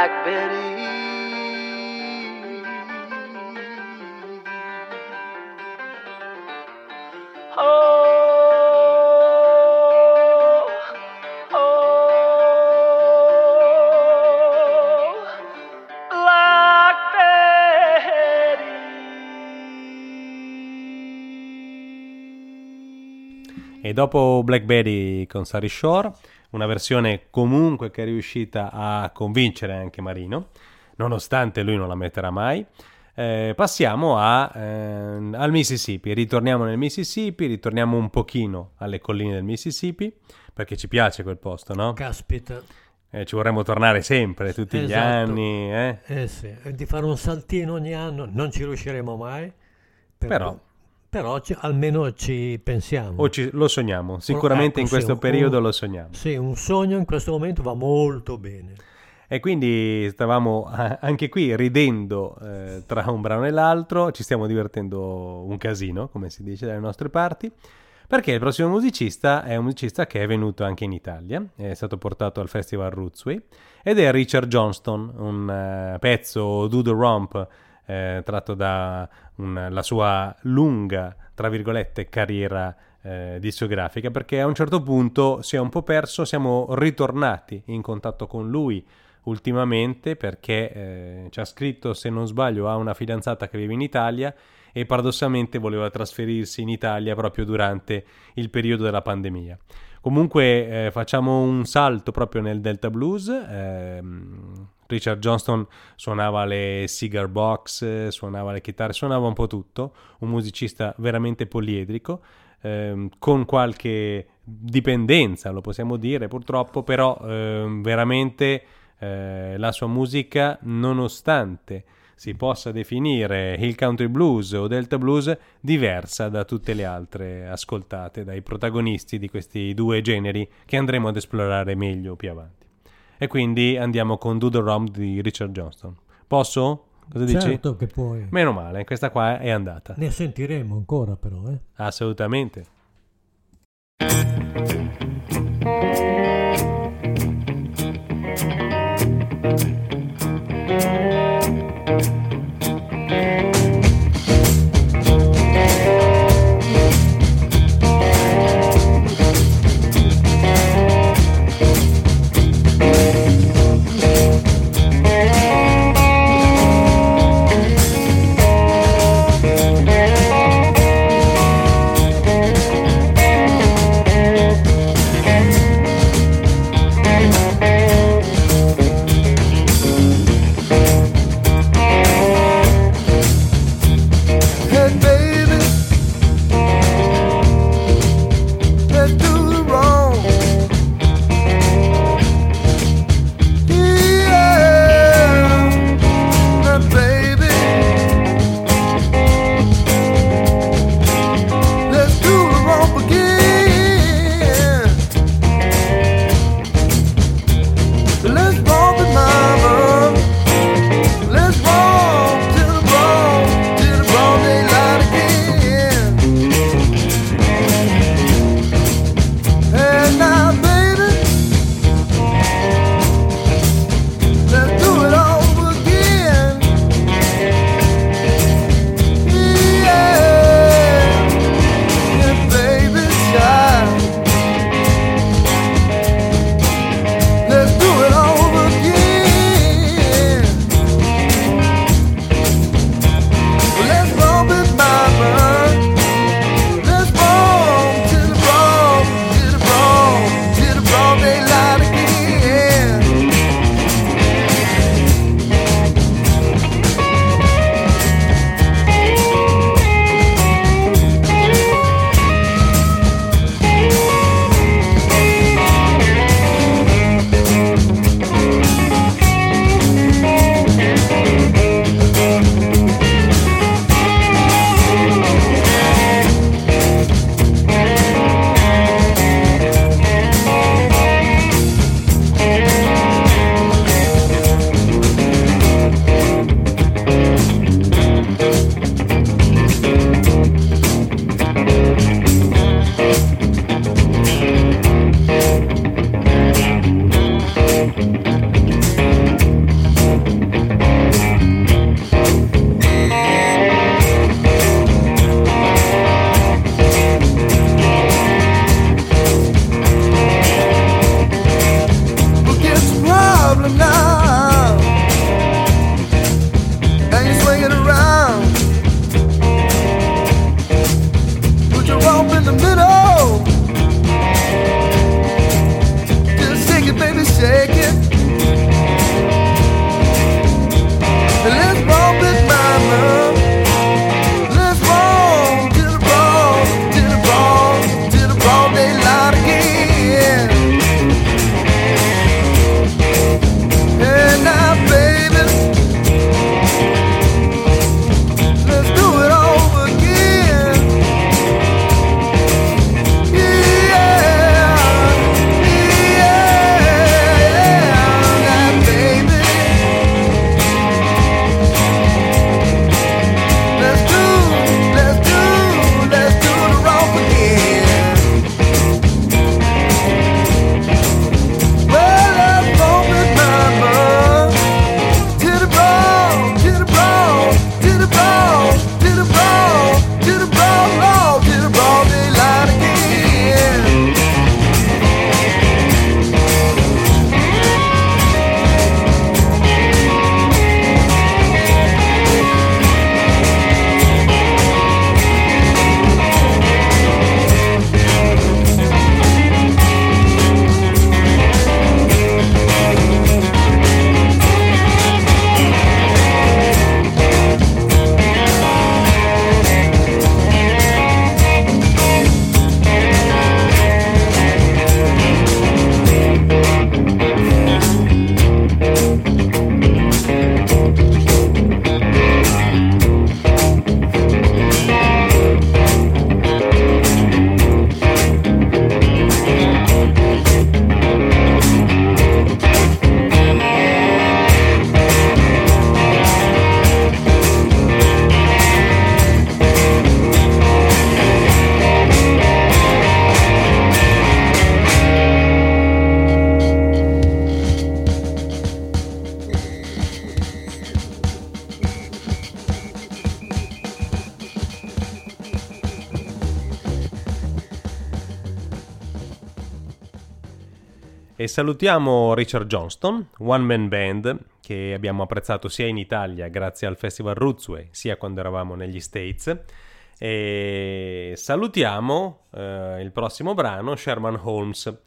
Black Betty. E dopo Black Betty con Sari Shore, una versione comunque che è riuscita a convincere anche Marino, nonostante lui non la metterà mai, passiamo al Mississippi, ritorniamo nel Mississippi, ritorniamo un pochino alle colline del Mississippi, perché ci piace quel posto, no? Caspita! Ci vorremmo tornare sempre, tutti esatto. Gli anni. Sì, di fare un saltino ogni anno non ci riusciremo mai, però almeno ci pensiamo. O lo sogniamo, sicuramente in questo periodo lo sogniamo. Sì, un sogno in questo momento va molto bene. E quindi stavamo anche qui ridendo tra un brano e l'altro, ci stiamo divertendo un casino, come si dice dalle nostre parti, perché il prossimo musicista è un musicista che è venuto anche in Italia, è stato portato al Festival Rootsway, ed è Richard Johnston, un pezzo Do the Romp, tratto da la sua lunga, tra virgolette, carriera discografica, perché a un certo punto si è un po' perso, siamo ritornati in contatto con lui ultimamente, perché ci ha scritto, se non sbaglio, a una fidanzata che vive in Italia e paradossalmente voleva trasferirsi in Italia proprio durante il periodo della pandemia. Comunque facciamo un salto proprio nel Delta Blues. Richard Johnston suonava le cigar box, suonava le chitarre, suonava un po' tutto, un musicista veramente poliedrico, con qualche dipendenza, lo possiamo dire purtroppo, però veramente la sua musica, nonostante si possa definire Hill Country Blues o Delta Blues, diversa da tutte le altre ascoltate dai protagonisti di questi due generi che andremo ad esplorare meglio più avanti. E quindi andiamo con Do the Romp di Richard Johnston. Posso? Cosa dici? Certo che puoi. Meno male, questa qua è andata. Ne sentiremo ancora però, eh? Assolutamente. E salutiamo Richard Johnston, One Man Band, che abbiamo apprezzato sia in Italia grazie al Festival Rootsway, sia quando eravamo negli States. E salutiamo il prossimo brano, Sherman Holmes.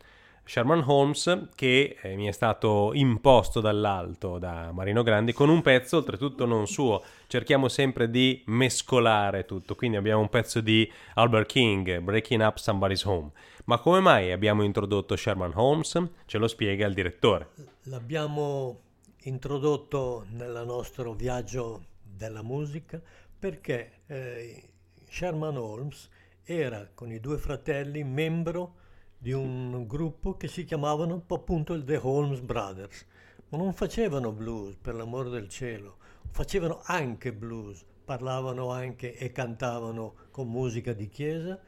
Sherman Holmes, che mi è stato imposto dall'alto da Marino Grandi con un pezzo oltretutto non suo. Cerchiamo sempre di mescolare tutto, quindi abbiamo un pezzo di Albert King, Breaking Up Somebody's Home. Ma come mai abbiamo introdotto Sherman Holmes? Ce lo spiega il direttore. L'abbiamo introdotto nel nostro viaggio della musica perché Sherman Holmes era con i due fratelli membro di un gruppo che si chiamavano appunto il The Holmes Brothers, ma non facevano blues, per l'amor del cielo, facevano anche blues, parlavano anche e cantavano con musica di chiesa.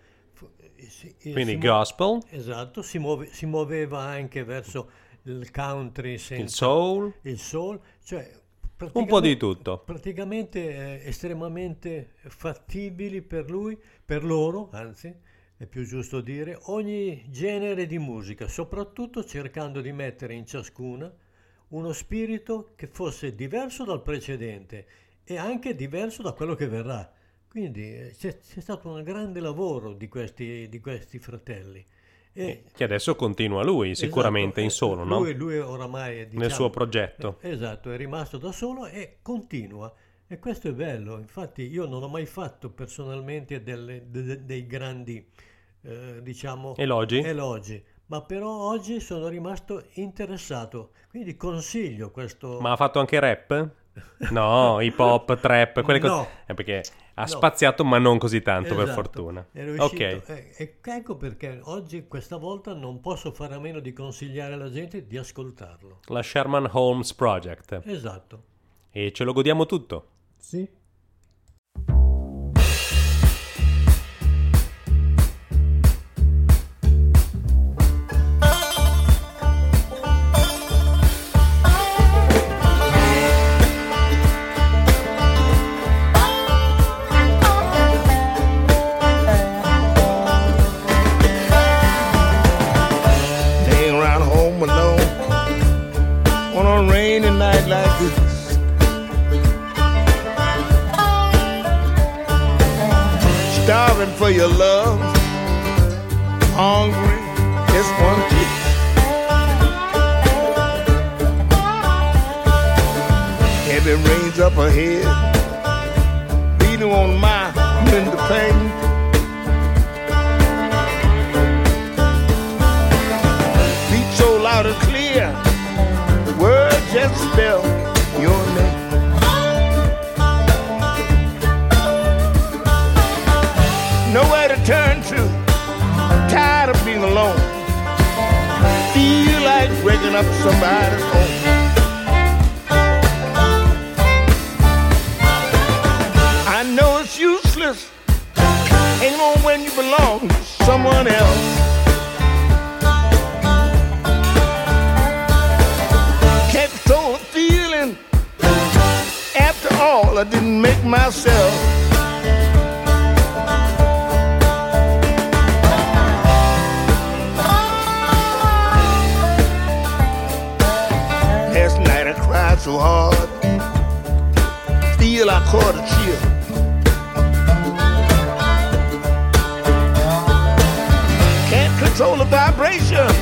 Quindi gospel. Esatto, si muoveva anche verso il country, il soul, cioè un po' di tutto. Praticamente estremamente fattibili per loro, anzi, è più giusto dire, ogni genere di musica, soprattutto cercando di mettere in ciascuna uno spirito che fosse diverso dal precedente e anche diverso da quello che verrà. Quindi c'è stato un grande lavoro di questi fratelli. E che adesso continua lui, sicuramente, esatto, in solo, no? Lui oramai è, diciamo, nel suo progetto. Esatto, è rimasto da solo e continua. E questo è bello, infatti io non ho mai fatto personalmente dei grandi, diciamo, elogi, ma però oggi sono rimasto interessato, quindi consiglio questo. Ma ha fatto anche rap? No, hip hop, trap, quelle cose, no. Perché ha spaziato, ma non così tanto, esatto, per fortuna. È riuscito, okay. Ecco perché oggi, questa volta, non posso fare a meno di consigliare alla gente di ascoltarlo. La Sherman Holmes Project. Esatto. E ce lo godiamo tutto. Sì. For your love, hungry, just one kiss. Heavy rains up ahead, beating on my window pane. Beat so loud and clear, the words just spell your name. Nowhere to turn to, tired of being alone, feel like waking up somebody's home. I know it's useless, ain't gonna win, you belong to someone else. Can't control the feeling, after all I didn't make myself. So hard, still I caught a chill. Can't control the vibrations,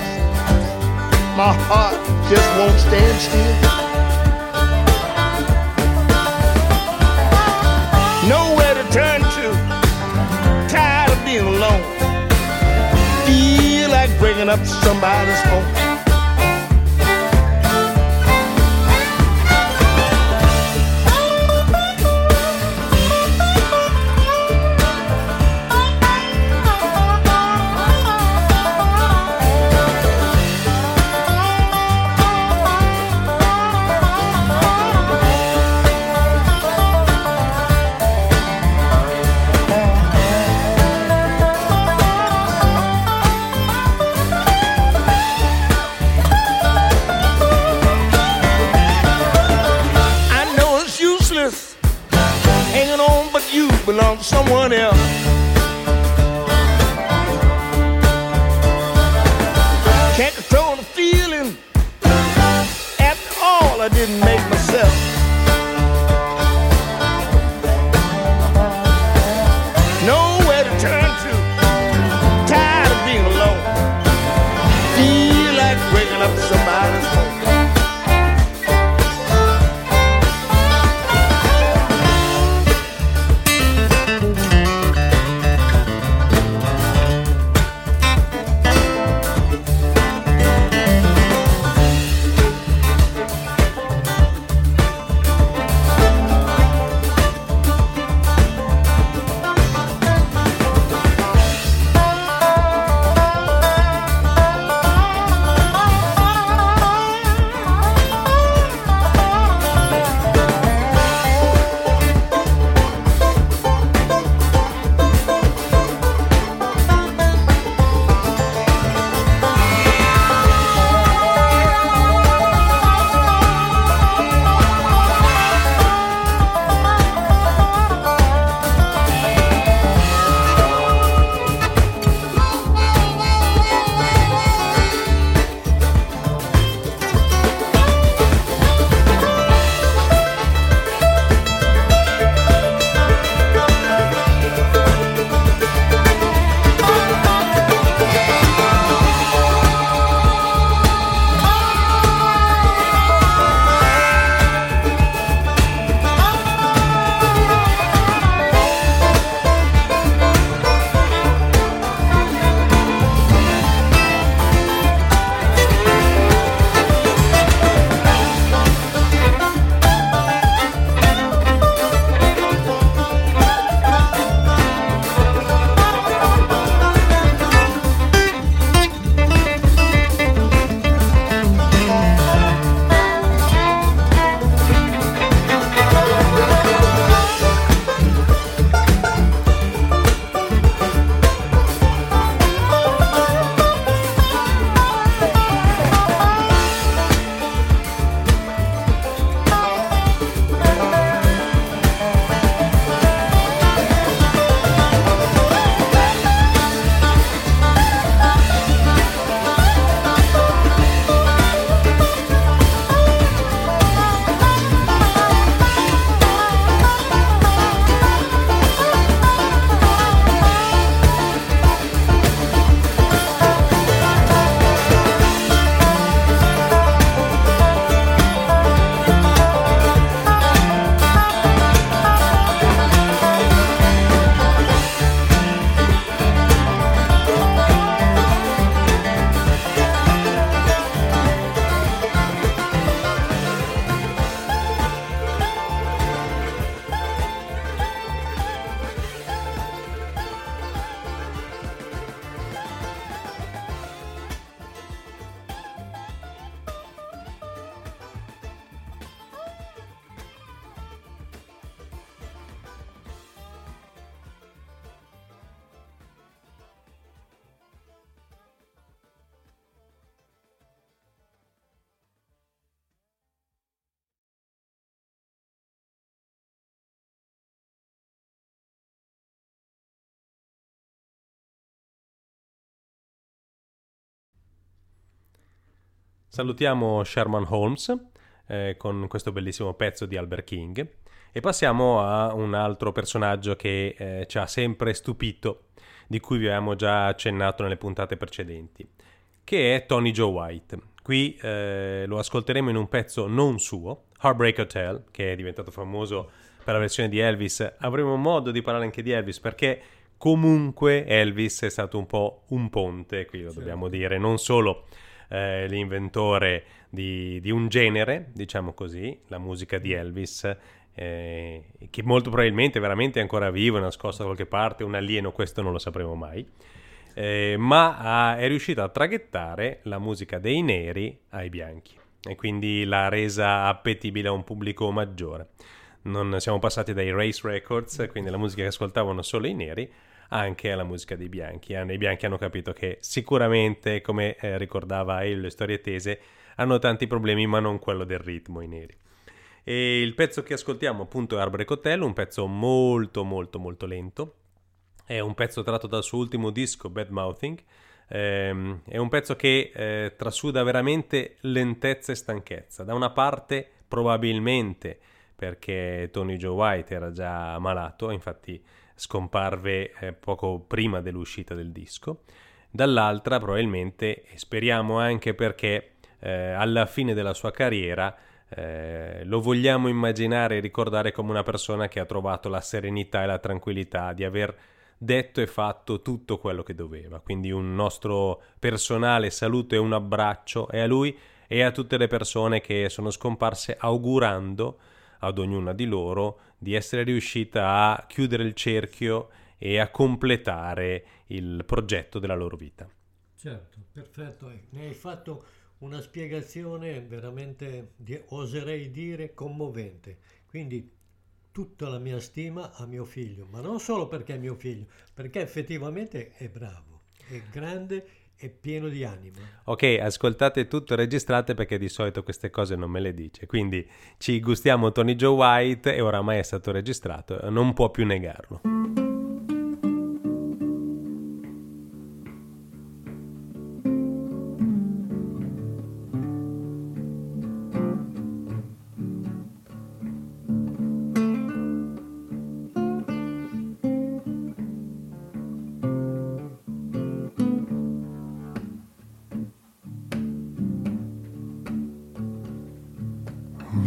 my heart just won't stand still. Nowhere to turn to, tired of being alone, feel like breaking up somebody's home. Belong to someone else. Can't control the feeling didn't make myself. Nowhere to turn to, tired of being alone. Feel like waking up somebody's home. Salutiamo Sherman Holmes con questo bellissimo pezzo di Albert King e passiamo a un altro personaggio che ci ha sempre stupito, di cui vi avevamo già accennato nelle puntate precedenti, che è Tony Joe White. Qui lo ascolteremo in un pezzo non suo, Heartbreak Hotel, che è diventato famoso per la versione di Elvis. Avremo modo di parlare anche di Elvis perché comunque Elvis è stato un po' un ponte, qui lo dobbiamo dire, non solo l'inventore di un genere, diciamo così, la musica di Elvis, che molto probabilmente veramente è ancora vivo, è nascosto da qualche parte, un alieno, questo non lo sapremo mai, ma è riuscito a traghettare la musica dei neri ai bianchi e quindi l'ha resa appetibile a un pubblico maggiore. Non siamo passati dai race records, quindi la musica che ascoltavano solo i neri, anche alla musica dei bianchi. I bianchi hanno capito che sicuramente, come ricordava le storie tese, hanno tanti problemi ma non quello del ritmo i neri. E il pezzo che ascoltiamo appunto è Heartbreak Hotel, un pezzo molto molto molto lento, è un pezzo tratto dal suo ultimo disco Bad Mouthing, è un pezzo che trasuda veramente lentezza e stanchezza. Da una parte probabilmente perché Tony Joe White era già malato, infatti scomparve poco prima dell'uscita del disco, dall'altra probabilmente, e speriamo anche perché alla fine della sua carriera lo vogliamo immaginare e ricordare come una persona che ha trovato la serenità e la tranquillità di aver detto e fatto tutto quello che doveva. Quindi un nostro personale saluto e un abbraccio e a lui e a tutte le persone che sono scomparse, augurando ad ognuna di loro di essere riuscita a chiudere il cerchio e a completare il progetto della loro vita. Certo, perfetto, ne hai fatto una spiegazione veramente, oserei dire, commovente. Quindi tutta la mia stima a mio figlio, ma non solo perché è mio figlio, perché effettivamente è bravo, è grande e pieno di anima. Ok, ascoltate tutto, registrate, perché di solito queste cose non me le dice. Quindi ci gustiamo Tony Joe White e oramai è stato registrato, non può più negarlo.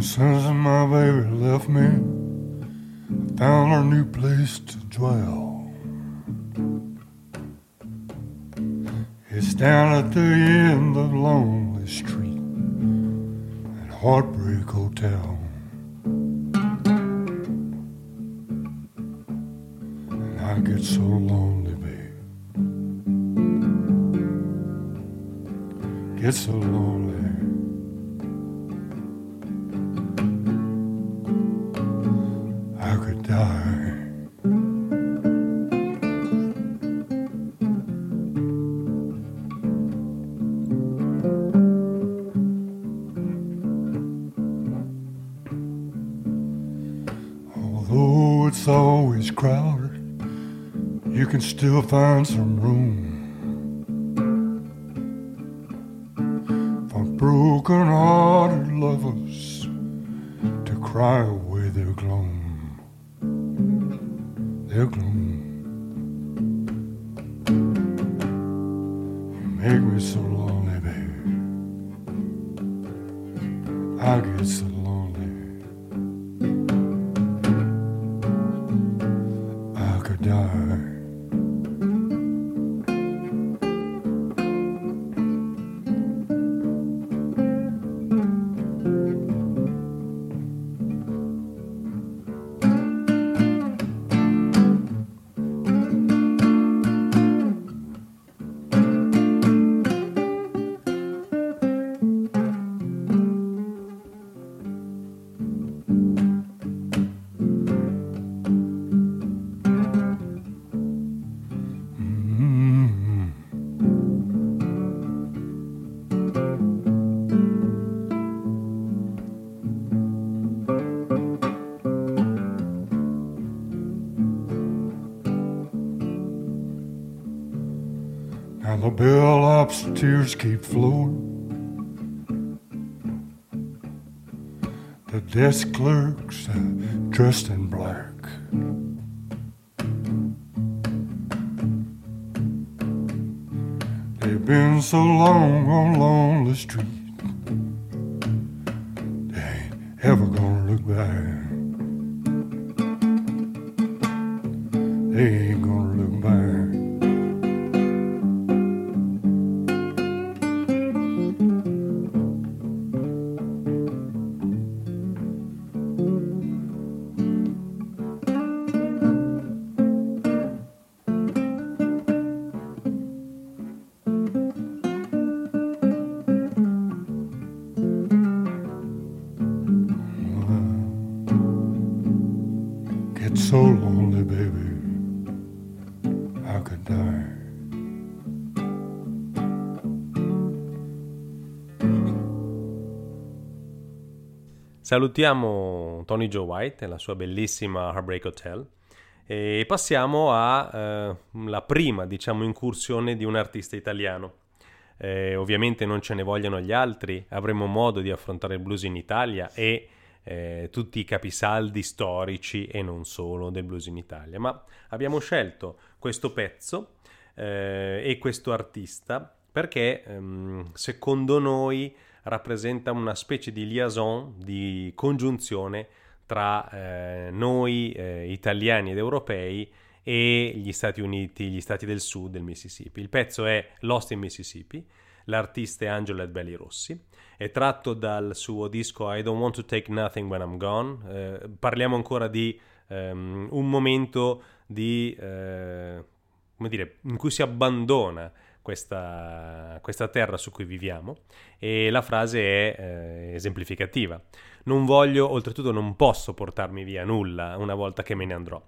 Susan, my baby, left me. I found her new place to dwell. It's down at the end of Lonely Street at Heartbreak Hotel. And I get so lonely, babe. Get so lonely. Still find some room for broken-hearted lovers to cry away their gloom, their gloom. You make me so lonely, baby. I get so lonely. Bellhops, the tears keep flowing. The desk clerks dressed in black. They've been so long on Lonely Street, they ain't ever gonna look back. They ain't gonna look back. Salutiamo Tony Joe White e la sua bellissima Heartbreak Hotel e passiamo a la prima, diciamo, incursione di un artista italiano. Ovviamente non ce ne vogliono gli altri, avremo modo di affrontare il blues in Italia e tutti i capisaldi storici e non solo del blues in Italia. Ma abbiamo scelto questo pezzo e questo artista perché secondo noi rappresenta una specie di liaison, di congiunzione tra noi italiani ed europei e gli Stati Uniti, gli Stati del Sud del Mississippi. Il pezzo è Lost in Mississippi, l'artista è Angelo Led Belly Rossi, è tratto dal suo disco I Don't Want to Take Nothing When I'm Gone. Parliamo ancora di un momento di, come dire, in cui si abbandona questa terra su cui viviamo, e la frase è esemplificativa: non voglio, oltretutto non posso portarmi via nulla una volta che me ne andrò.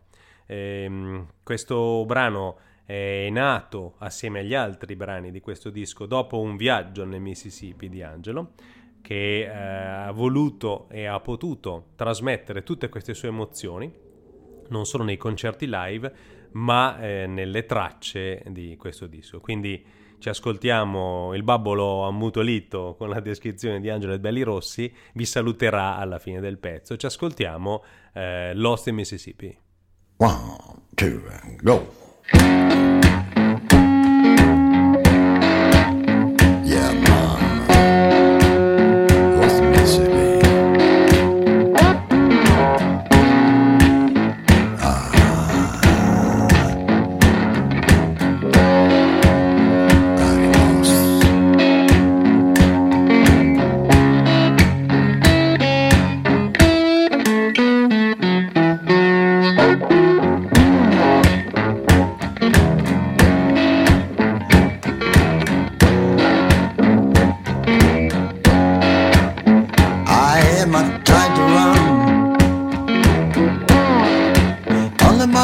Questo brano è nato assieme agli altri brani di questo disco dopo un viaggio nel Mississippi di Angelo, che ha voluto e ha potuto trasmettere tutte queste sue emozioni non solo nei concerti live ma nelle tracce di questo disco. Quindi ci ascoltiamo il babbolo ammutolito con la descrizione di Angelo Led Belly Rossi, vi saluterà alla fine del pezzo. Ci ascoltiamo Lost in Mississippi. 1, 2, go. Yeah, mama, lost in Mississippi.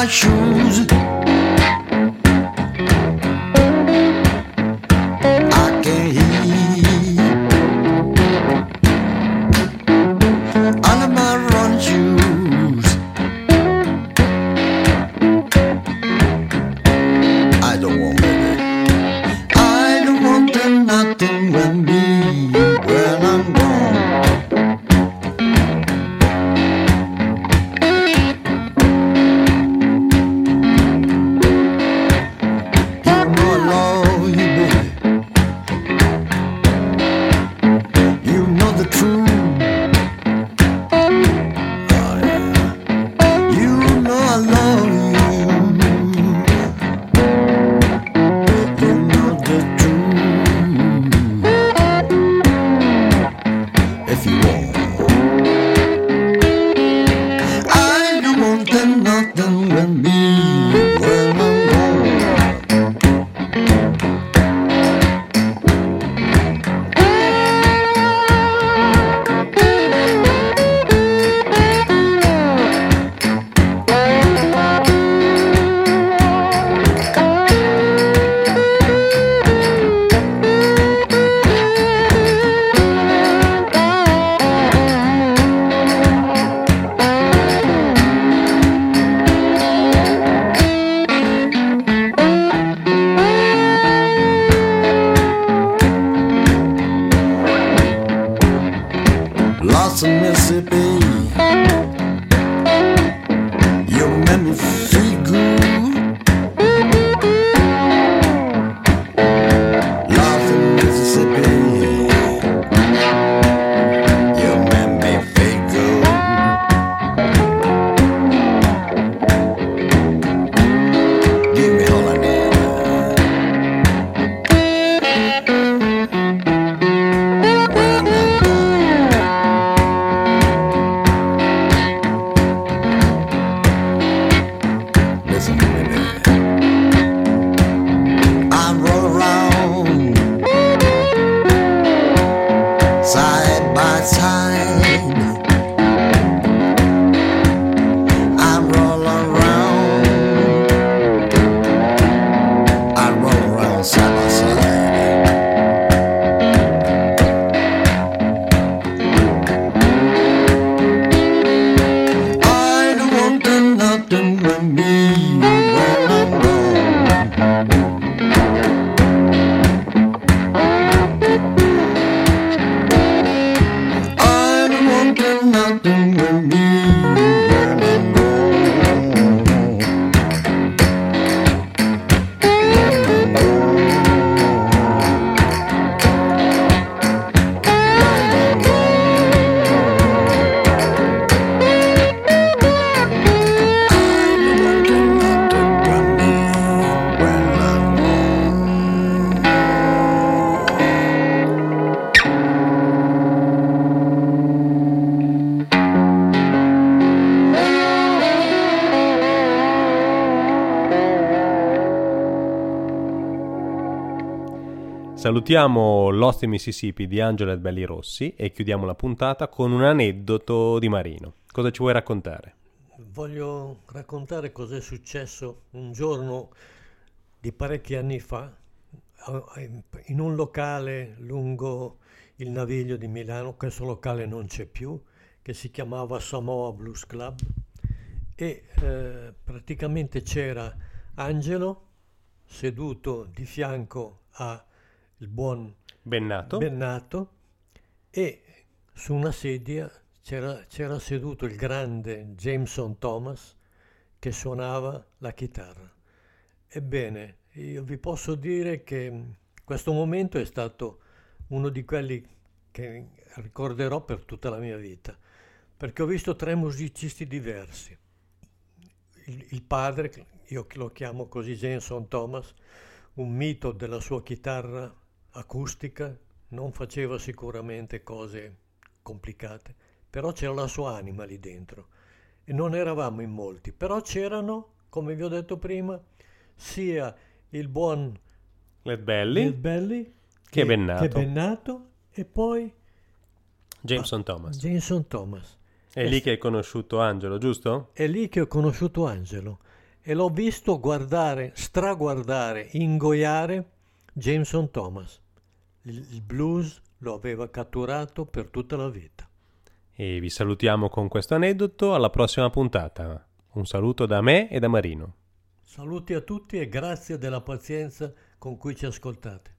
Shoes, I can't hear under my running shoes. I don't want it, I don't want them nothing with me when I'm gone. I don't want them nothing with me. salutiamo Lost in Mississippi di Angelo e Belli Rossi e chiudiamo la puntata con un aneddoto di Marino. Cosa ci vuoi raccontare? Voglio raccontare cos'è successo un giorno di parecchi anni fa in un locale lungo il Naviglio di Milano. Questo locale non c'è più, che si chiamava Samoa Blues Club, e praticamente c'era Angelo seduto di fianco a il buon Bennato, e su una sedia c'era seduto il grande Jameson Thomas che suonava la chitarra. Ebbene, io vi posso dire che questo momento è stato uno di quelli che ricorderò per tutta la mia vita, perché ho visto tre musicisti diversi. Il padre, io lo chiamo così, Jameson Thomas, un mito della sua chitarra acustica, non faceva sicuramente cose complicate, però c'era la sua anima lì dentro e non eravamo in molti, però c'erano, come vi ho detto prima, sia il buon Led Belly che Bennato e poi Jameson Thomas. È lì che hai conosciuto Angelo, giusto? È lì che ho conosciuto Angelo e l'ho visto straguardare, ingoiare Jameson Thomas. Il blues lo aveva catturato per tutta la vita. E vi salutiamo con questo aneddoto, alla prossima puntata. Un saluto da me e da Marino. Saluti a tutti e grazie della pazienza con cui ci ascoltate.